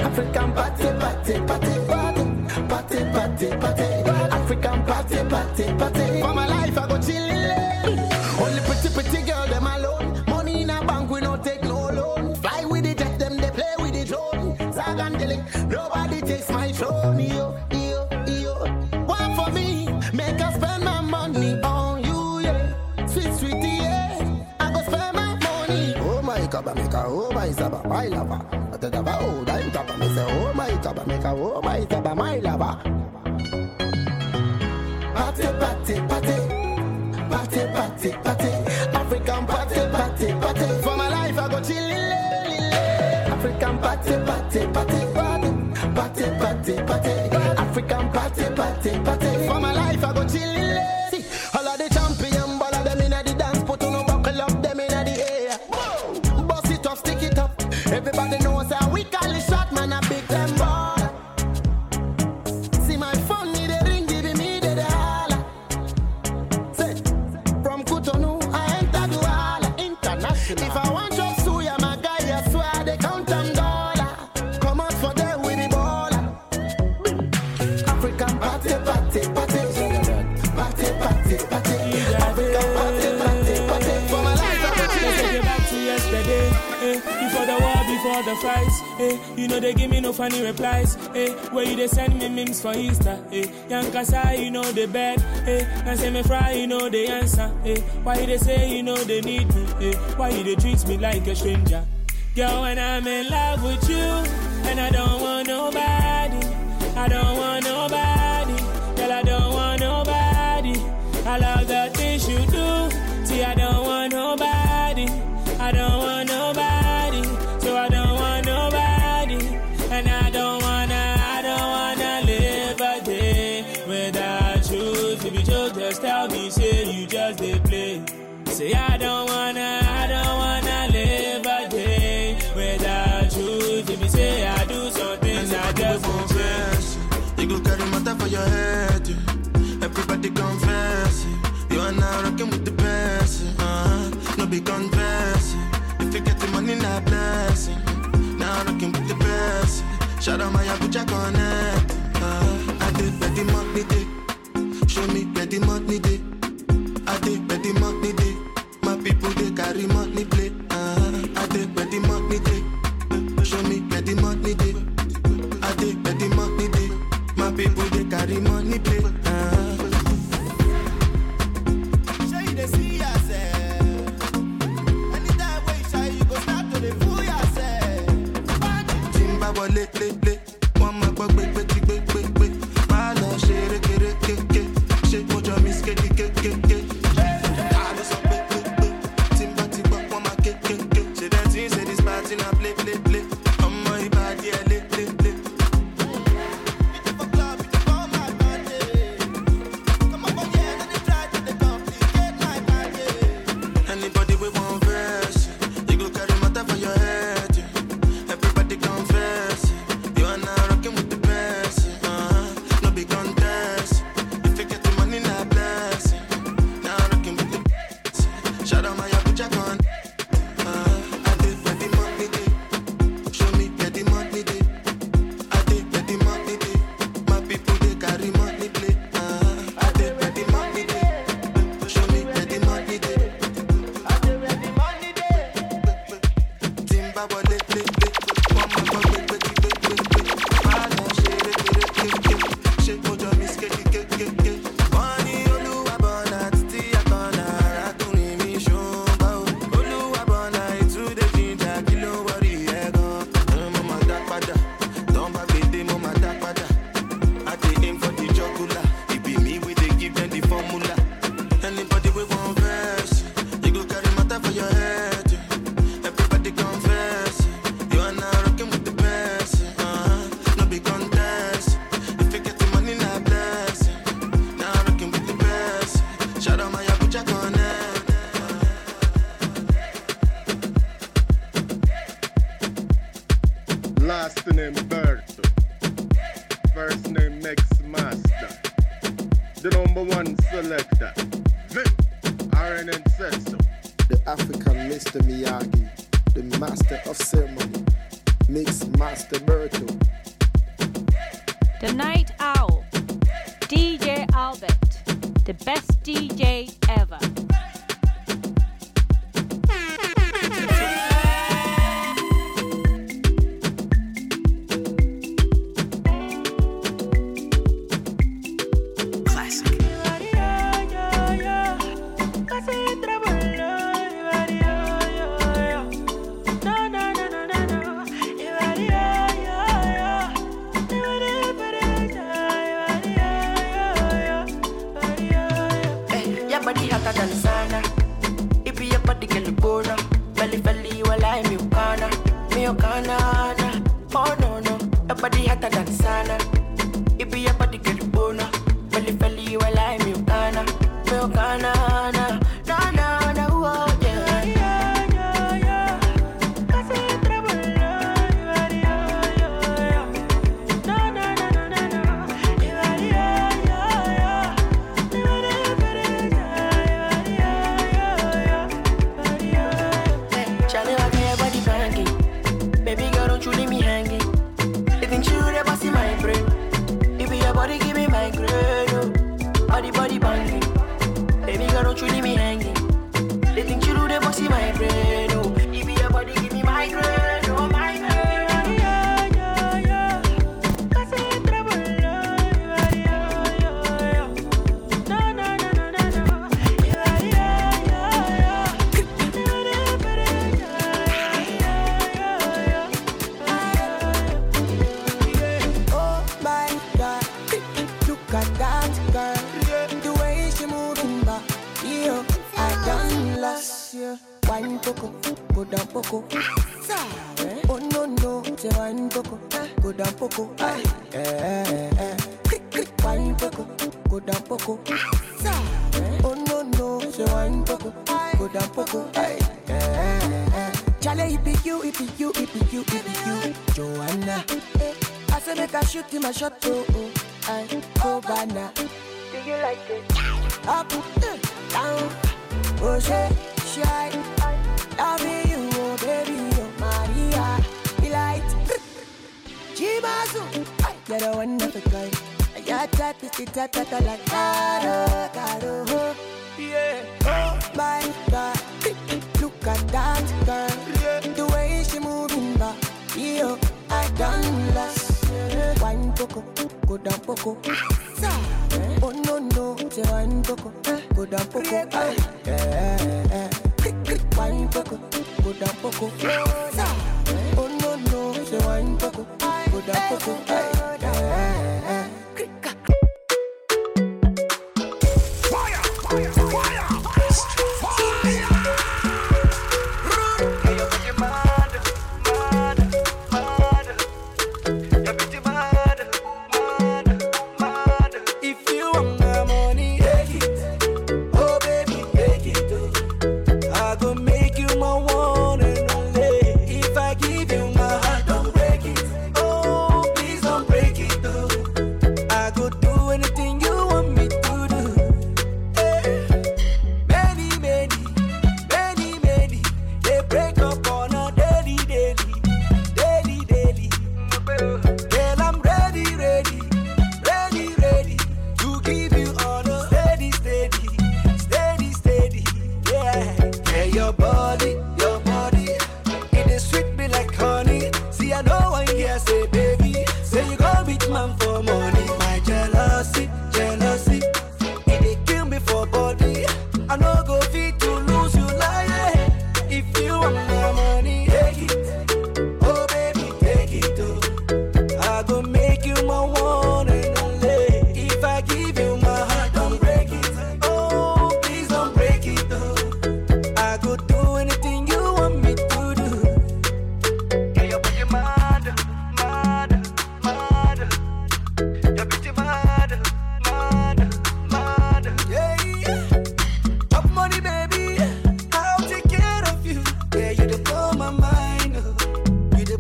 African party, party, party, party, party, party. African party, party, party. For my life, I go chillin'. Only pretty, pretty girl, them alone. Money in a bank, we don't take no loan. Fly with it, jet, them, they play with the drone. Zagandeling, nobody takes my throne. Yo, yo, yo. One for me, make us spend my money on you, yeah. Sweet, sweetie, yeah. I go spend my money. Oh my God, make a, oh my Zaba, my lover. I tell them, oh, I'm Taba, I say, oh my God, make a, oh my Zaba, my lover. Party, party, party, party, party, party. African party, party, party. For my life, I go chillin'. African party, party, party, party, party, party, party. African party, party, party. For my life, I go chillin'. See, all of the champion ball of them inna the dance, put on a buckle up, them inna the air. Whoa. Bust it up, stick it up. Everybody knows how we call it shot, man. I big them ball. See my phone need a ring. If I want your suya, my guy, I swear they count them dollar. Come out for them with the baller. African party, party, party, party, party, party. African party, party, party. For my life, I'm a cheese. Let's get back to yesterday. Eh, before the war, before the fights. Eh, you know they give me no funny replies. Eh, where you they send me memes for Easter. Eh, young Kasa, you know they bad. Eh, and say me fry, you know they answer. Eh, why you they say you know they need me? Why you treat me like a stranger? Girl, when I'm in love with you, and I don't want nobody, I don't want nobody, girl, I don't want nobody. I love the things you do, see, I don't want nobody, I don't want nobody, so I don't want nobody, and I don't wanna, I don't wanna live a day without you. If you just tell me, say you just did play. Say I don't wanna, I don't wanna live a day without you. If you say I do something, I just confess. You go carry matter for your head. Everybody confess. You are now rocking with the best. Uh-huh. No be confessing. If you get the money, not blessing. Now rocking with the best. Shout out my Abuja connect. Uh-huh. I did petty money day. Show me petty money day. I did petty money day. People they carry money play. Uh, I take petty money day. Show me petty money day. I take petty money day. My people they carry money play. Uh. Shall you see yourself? Any time way shall you go start to the fool yourself? Timba wale play play. One more bug wait wait wait wait wait. My love shake it it it it. Shake what you miss it it it it it. Timba, timba, Master named Berto. First name Mixmaster. The number one selector. Vic, Iron and Sexo. The African Mister Miyagi. The master of ceremony. Mixmasterberto. The Night Owl. D J Albert. The best D J ever.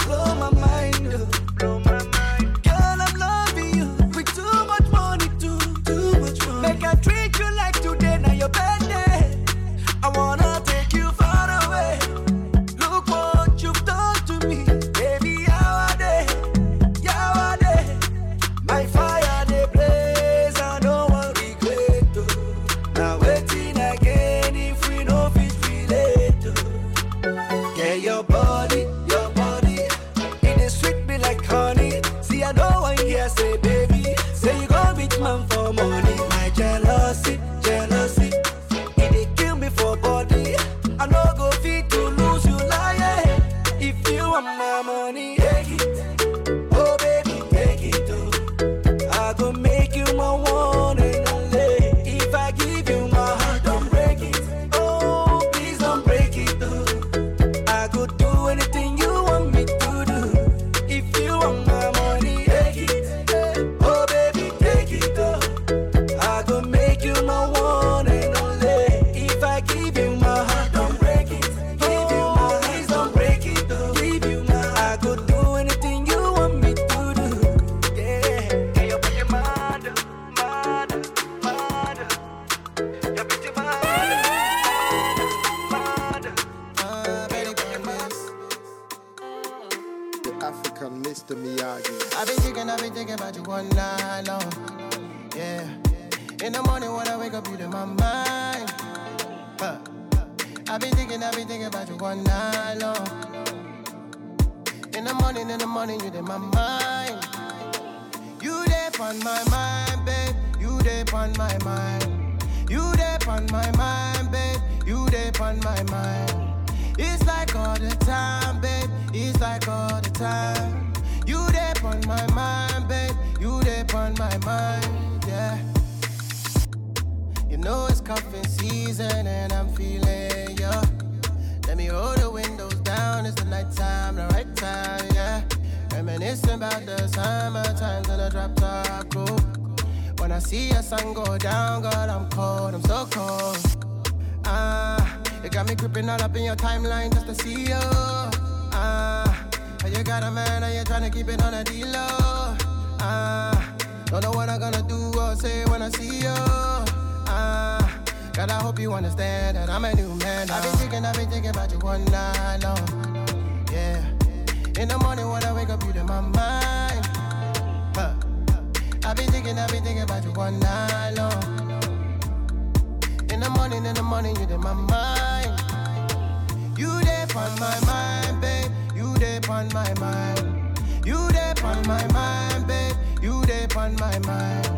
Blow my mind. Hey, your body, your body, it is sweet me like honey. See, I know one here say, baby, say you go rich man for money. My jealousy, jealousy, it is kill me for body. I know go fit to lose you, liar. If you want my money, take it. Oh, baby, take it too. I go make you my one and only. If I give you my heart, don't break it. Oh, please don't break it too. I could do anything you want me to do. If you want my money, take it. Oh baby, take it though. I could make you my one and only. If I give you my heart, don't break it. Give you my eyes, don't break it though. Give you my heart. I could do anything you want me to do. Yeah. Hey, you're pretty mad, mad, mad. You're pretty mad. African Mister Miyagi. I've been thinking, I've been thinking about you all night long. Yeah. In the morning when I wake up, you're in my mind. Huh. I've been thinking, I've been thinking about you all night long. In the morning, in the morning, you're in my mind. You there on my mind, babe. You there on my mind. You there on my mind, babe. You there on my mind. It's like all the time, babe. It's like all the time. You there on my mind, babe. You there on my mind, yeah. You know it's cuffing season and I'm feeling ya. Let me roll the windows down. It's the night time, the right time, yeah. Reminiscing about the summer times and the drop top cool. When I see a sun go down, God, I'm cold. I'm so cold. Ah. You got me creeping all up in your timeline just to see you. Ah, you got a man and you're trying to keep it on a deal. Ah, don't know what I'm gonna do or say when I see you. Ah, God, I hope you understand that I'm a new man. I've been thinking, I've been thinking about you all night long. Yeah. In the morning when I wake up, you're in my mind. Huh. I've been thinking, I've been thinking about you all night long. In the morning, in the morning, you're in my mind. You there on my mind, babe. You there on my mind. You there on my mind, babe. You there on my mind.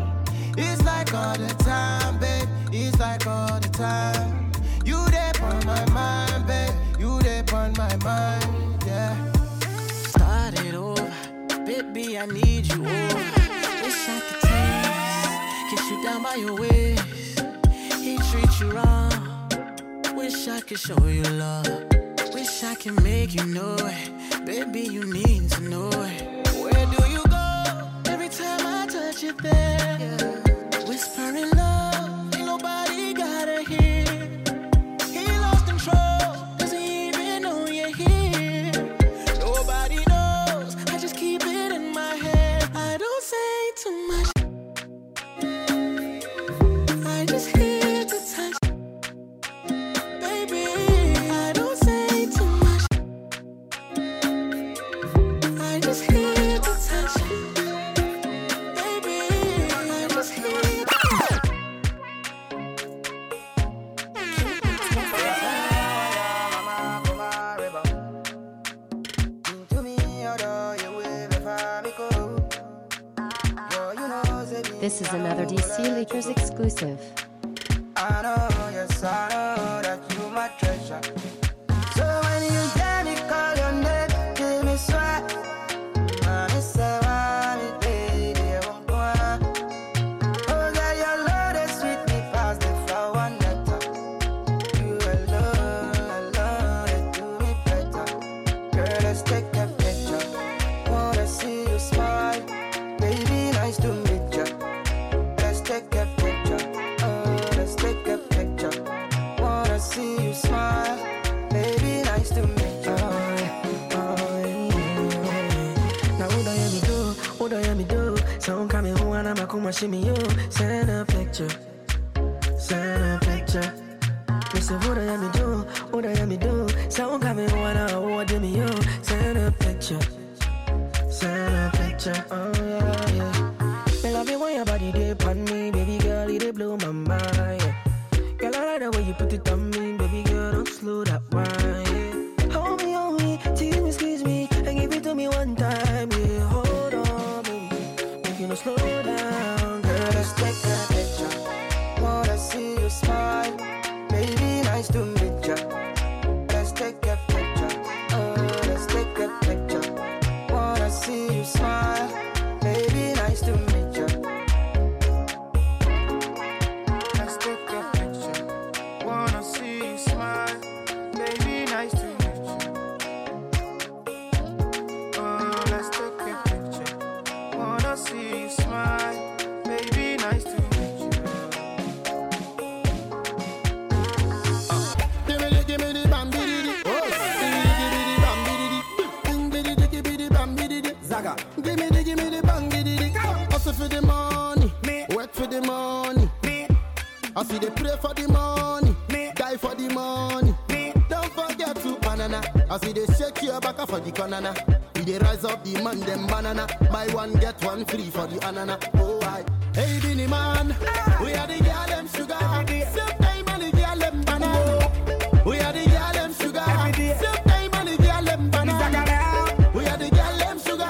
It's like all the time, babe. It's like all the time. You there on my mind, babe. You there on my mind, yeah. Start it over, baby. I need you over. Wish I could taste, kiss you down by your waist. He treats you wrong. Wish I could show you love. Wish I could make you know it. Baby, you need to know it. Where do you go? Every time I touch you there, yeah. Whispering love, ain't nobody gotta hear. He lost control, doesn't even know you're here. Nobody knows, I just keep it in my head. I don't say too much, I just hear. This is another D C Leakers exclusive. I know, yes, I know that you my treasure. So when you hear me call your name, give me sweat. And it's a while, baby, I won't go on. Oh, girl, your love is sweet me past the flower nectar. You alone, alone, it do me better. Girl, let's take a picture. Wanna see you smile. Baby, nice to meet you. See you smile, baby, nice to meet you. Oh, oh, yeah. Now, what do you do? What do you do? So, I'm coming home and I'm going to shimmy you. Send a picture. Send a picture. Listen, what do you do? What do you do? So, I'm coming home and I'm going to shimmy you. Send a picture. Send a picture. Oh, yeah, yeah. I love you when your body dip on me, baby girl, it blew my mind. Yeah. Girl, I like the way you put it on me, baby girl, don't slow that wine, yeah. Hold me on. see they pray for the money, me. Die for the money. Me. Don't forget to banana. I see they shake your back for the banana. We they rise up the man them banana. Buy one get one free for the banana. Oh I, hey Bini man, ah. We are the girl them sugar. Same time and the girl them banana. We are the girl them sugar. Same time and the girl them banana. We are the girl them sugar.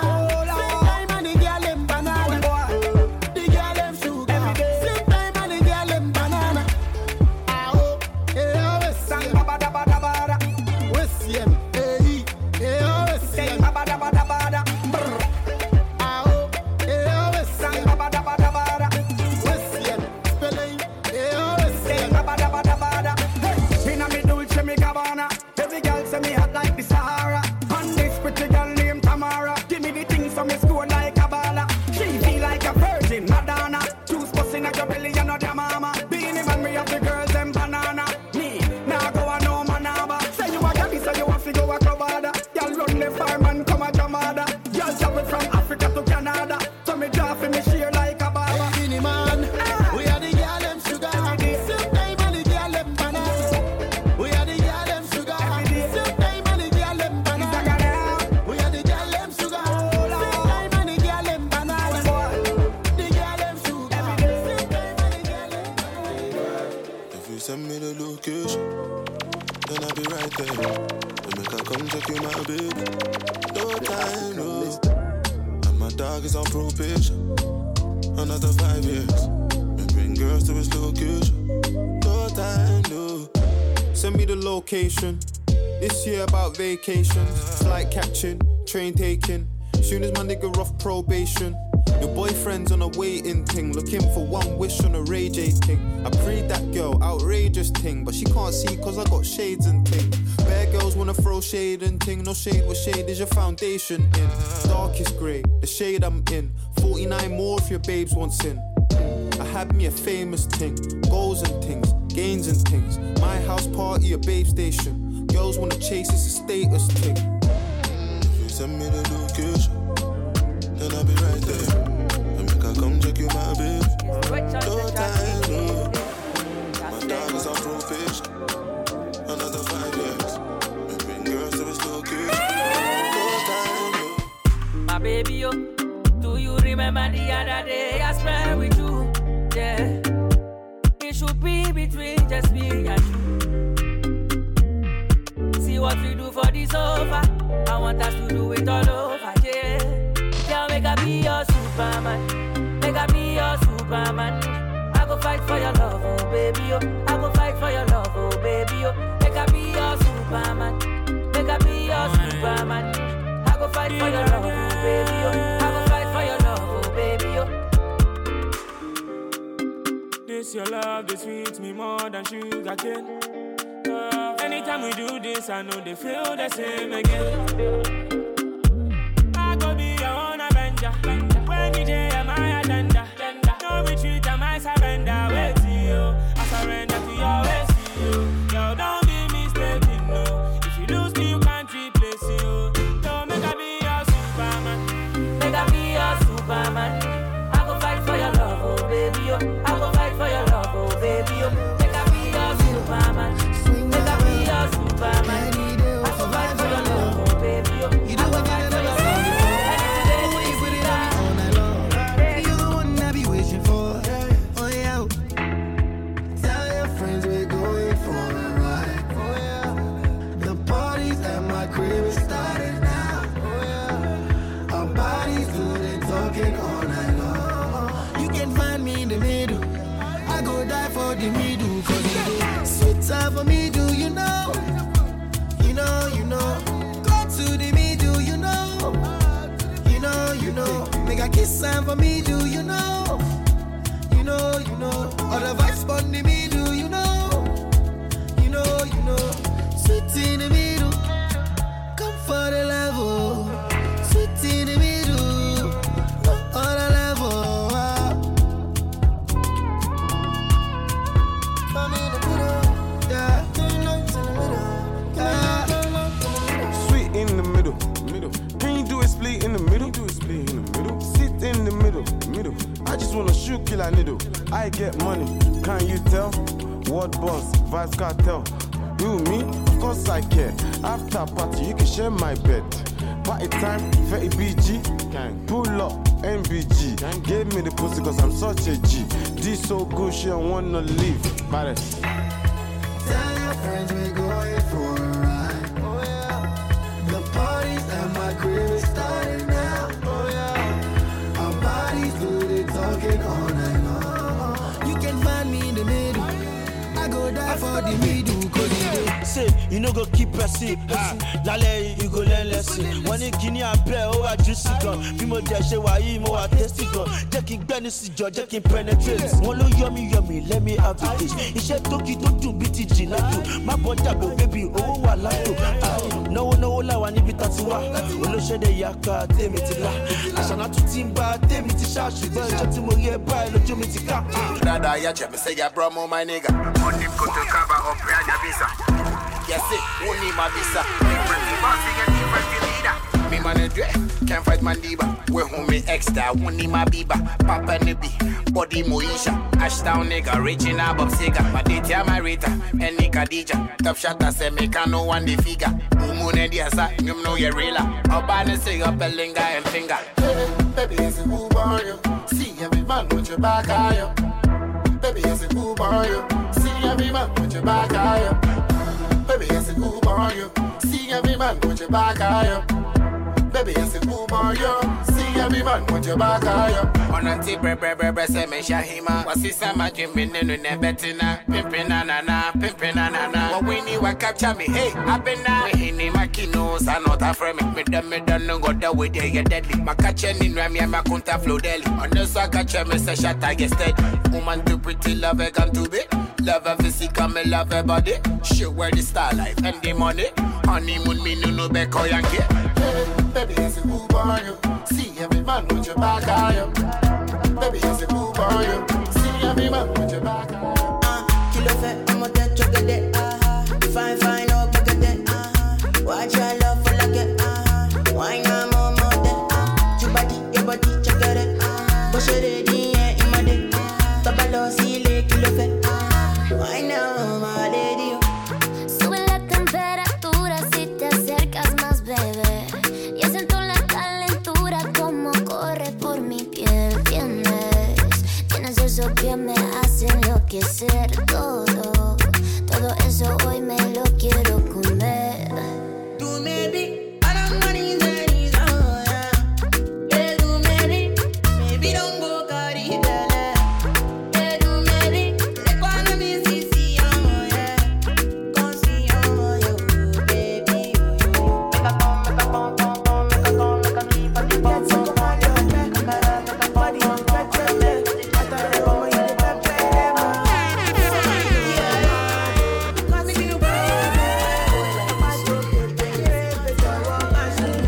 Vacations, flight catching, train taking. Soon as my nigga off probation. Your boyfriend's on a waiting ting, looking for one wish on a Ray J ting. I prayed that girl, outrageous ting, but she can't see cause I got shades and ting. Bare girls wanna throw shade and ting, no shade, what shade is your foundation in? Darkest grey, the shade I'm in. forty-nine more if your babes want sin. I had me a famous ting, goals and things, gains and things. My house party, a babe station. Girls wanna chase, it's a status thing. If you send me the location, then I'll be right there. And make her come check you, my babe. No time, no. My dog is on probation. Another five years. We bring girls to his location. No time, no. My baby, oh, do you remember the other day I swear with you? Yeah. It should be between just me and you. What we do for this over, I want us to do it all over, yeah. Yeah, make I be your Superman, make I be your Superman. I go fight for your love, oh baby, oh. I go fight for your love, oh baby, oh. Make I be your Superman, make I be your Superman. I go fight for your love, oh baby, oh. I go fight for your love, oh baby, oh. This your love, this sweets me more than sugar cane. Anytime we do this, I know they feel the same again. I go be your own avenger. When the day am I agenda. No retreat, I might surrender. Wait till you, I surrender to your ways. Yo, don't be mistaken, no. If you lose me, you can't replace you. Don't make I be your Superman. Make I be your Superman. I go fight for your love, oh baby, oh. I go fight for your love, oh baby, oh. Make I be your Superman. Superman. Kiss time for me, do you know? You know, you know. All the vibes born in me, do you know? You know, you know. Sweet in the middle, come for the level. Sweet in the middle, on the level. Come in the middle, yeah. Sweet in the middle, middle. Can you do a split in the middle? Do a split in the middle. In the middle, middle. I just wanna shoot, kill a needle. I get money. Can you tell? Word boss, vice cartel. You, me, of course I care. After party, you can share my bed. Party time, thirty B G. Pull up, M B G. Give me the pussy cause I'm such a G. This so good, she don't wanna leave. Tell your friends we're going for a ride. Oh yeah. The parties at my crib is starting now. Oh yeah. Our bodies do the talking all night long. You can find me in the middle. I go die for the middle. Cause say, you know go keep a seat. Lale, you go learn lesson. When you guinea and play, oh, I just sit on. Pimo Jash, why you more testing on? Jacking Bennessi, Jacking penetrates. One yummy, yummy, let me have the dish. It's a toki to beat it, Ginato. My boy, Jago, baby, oh, I like you. No, no, no, I need it as well. Oloshe de Yaka, Demitila. I shall not to Timba, Demitisha, she does Jatimoye by the Jumitica. Nada Yacha, say, I brought more my nigga. One him go to cover up Rana Visa. Yes, it won't need my visa. Me man a dread, can't fight my diva. We homie extra, won't need my biba. Papa Nibi, body moisha. Ashdown nigga, Regina Bob Sega. But they tell my Rita, and Nika Dija. Top shot that say me can no one the figure. Umun and Yasa, you know you're real. Up and sing up a linga and finger. Baby, is a move on you. See every man with your back on you. Baby, is a move on you. See every man with your back on you. Baby, it's a move on you. See every man put your back on you. Baby, it's a move on you. See every man put your back on you. On a tip, brebre, brebre, say, me shahima. Was this a match in Betina? Pimpina, nana, pimpina, nana. What we need, what capture me? Hey, I've been now. We need my kinos, I'm not afraid. Me done, me done, no go that way, they get deadly. My catching in Rami, my counter flow daily. On the side, catcher, me say, shut up, get steady. Woman, too pretty, love, I come to be. Love her physique, me love her body. She wear the star life and the money. Honeymoon, me no no back or yankee. Baby, it's a move on you. See every man with your back on you. Baby, it's a move on you. See every man with your back on you. Ah, kilo fe, I'm a dead chocolate. Ah, fine, fine, no chocolate. Ah, watch your love for like it. Ah, why not more, more than. Ah, your body, your body, chocolate. Ah, push it ready, yeah, in my day. Top a low, see le, kilo fe. I know, my lady. Sube la temperatura si te acercas más, bebé. Yo siento la calentura como corre por mi piel, ¿entiendes? Tienes eso que me hace enloquecer todo. Todo eso hoy me lo quiero comer. Tú me vi. I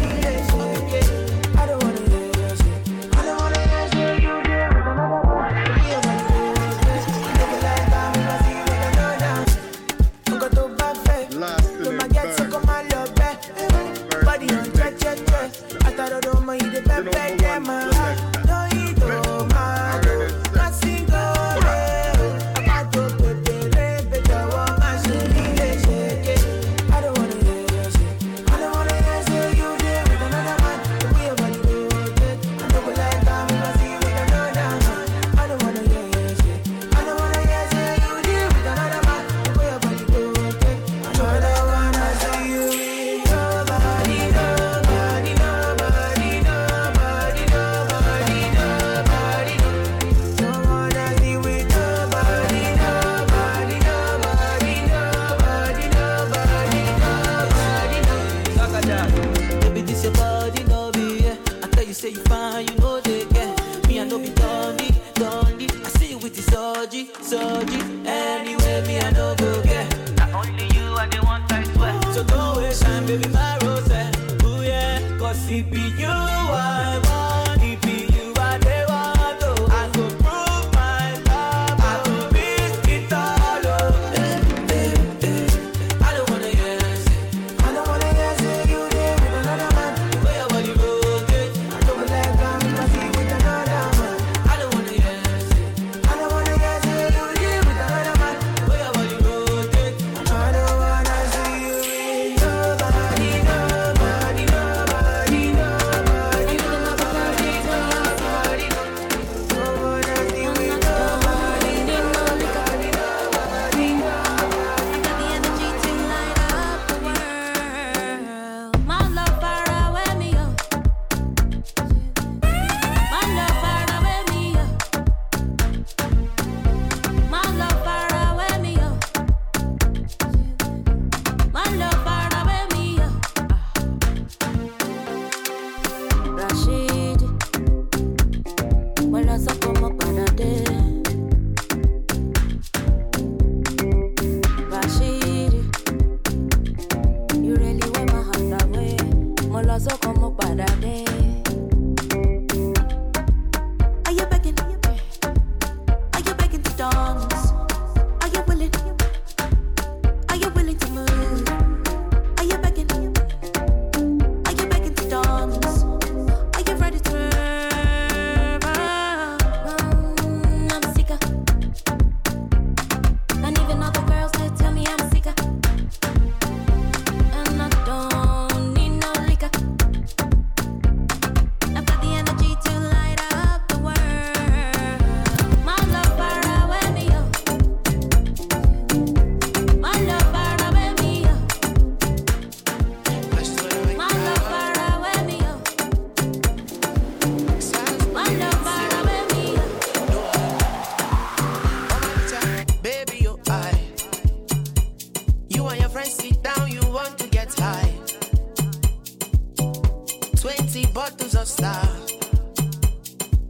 bottles of star.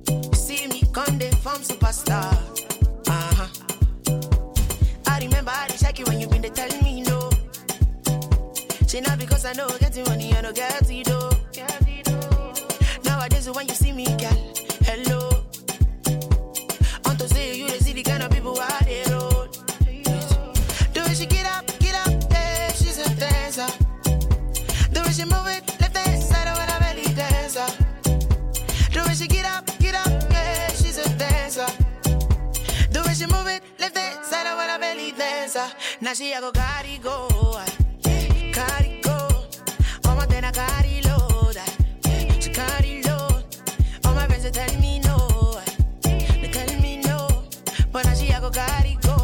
You see me come they form superstar. Uh-huh. I remember I check you when you been telling me no. She not because I know getting money, I know get it though. Nowadays when you see me, girl, hello. On to say you see the kind of people I they roll. The way she get up, get up, yeah, she's a dancer. The way she move it. The way she get up, get up, yeah, she's a dancer. The way she move it, left that side of what I belly dancer. Now she a go carry go, carry go. All my then I carry load, she carry load. All my friends are telling me no, they telling me no, but now she a go carry go.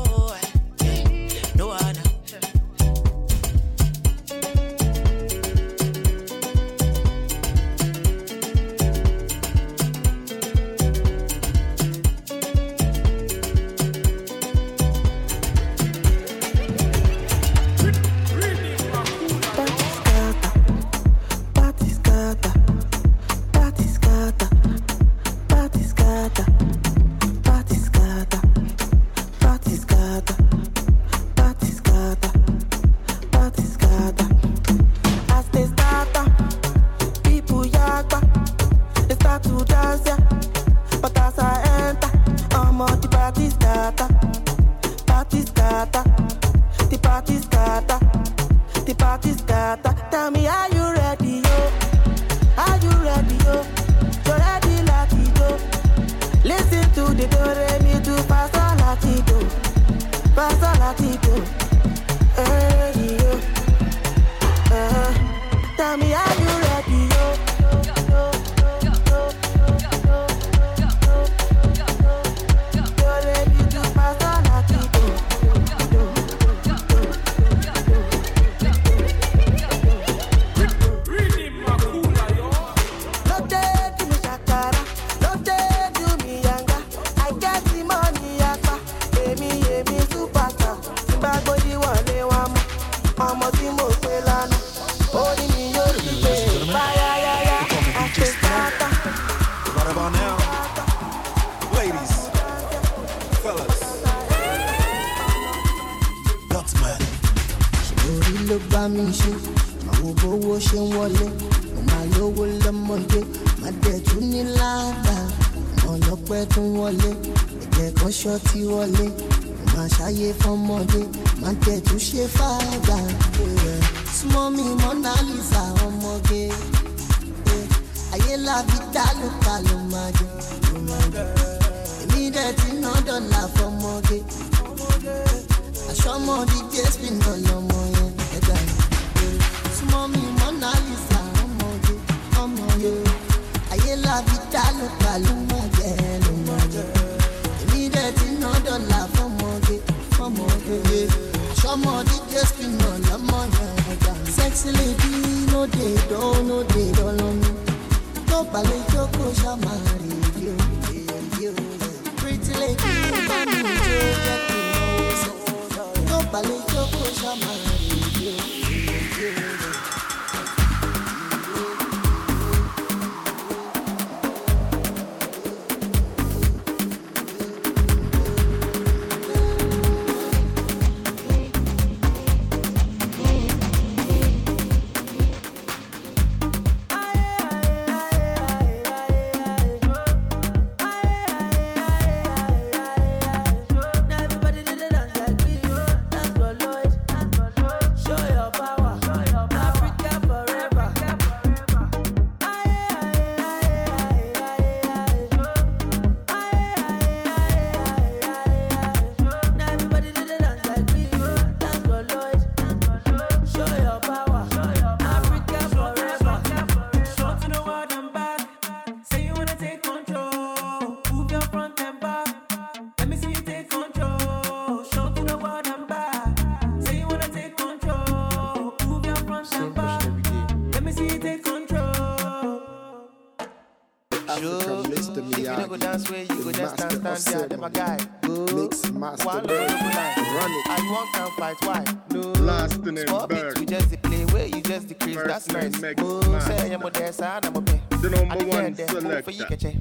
dance you. If you don't go dance way, you go just stand, stand there. Them a guy. Mixmasterberto, run it. I want can fight, why? No. Blasting in Berg. We just the play way, you just decrease. That's nice. Move say I'm a dancer, I'm a play. The number one selector.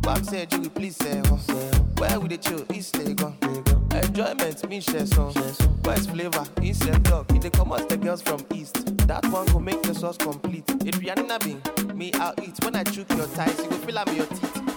Bob said you will please say, where would they chill? East they go. Enjoyment, me share some. West flavor, East block. If they come out the girls from East, that one go make the sauce complete. If you're not being me, I'll eat. When I choke your thighs, you go feel like your teeth.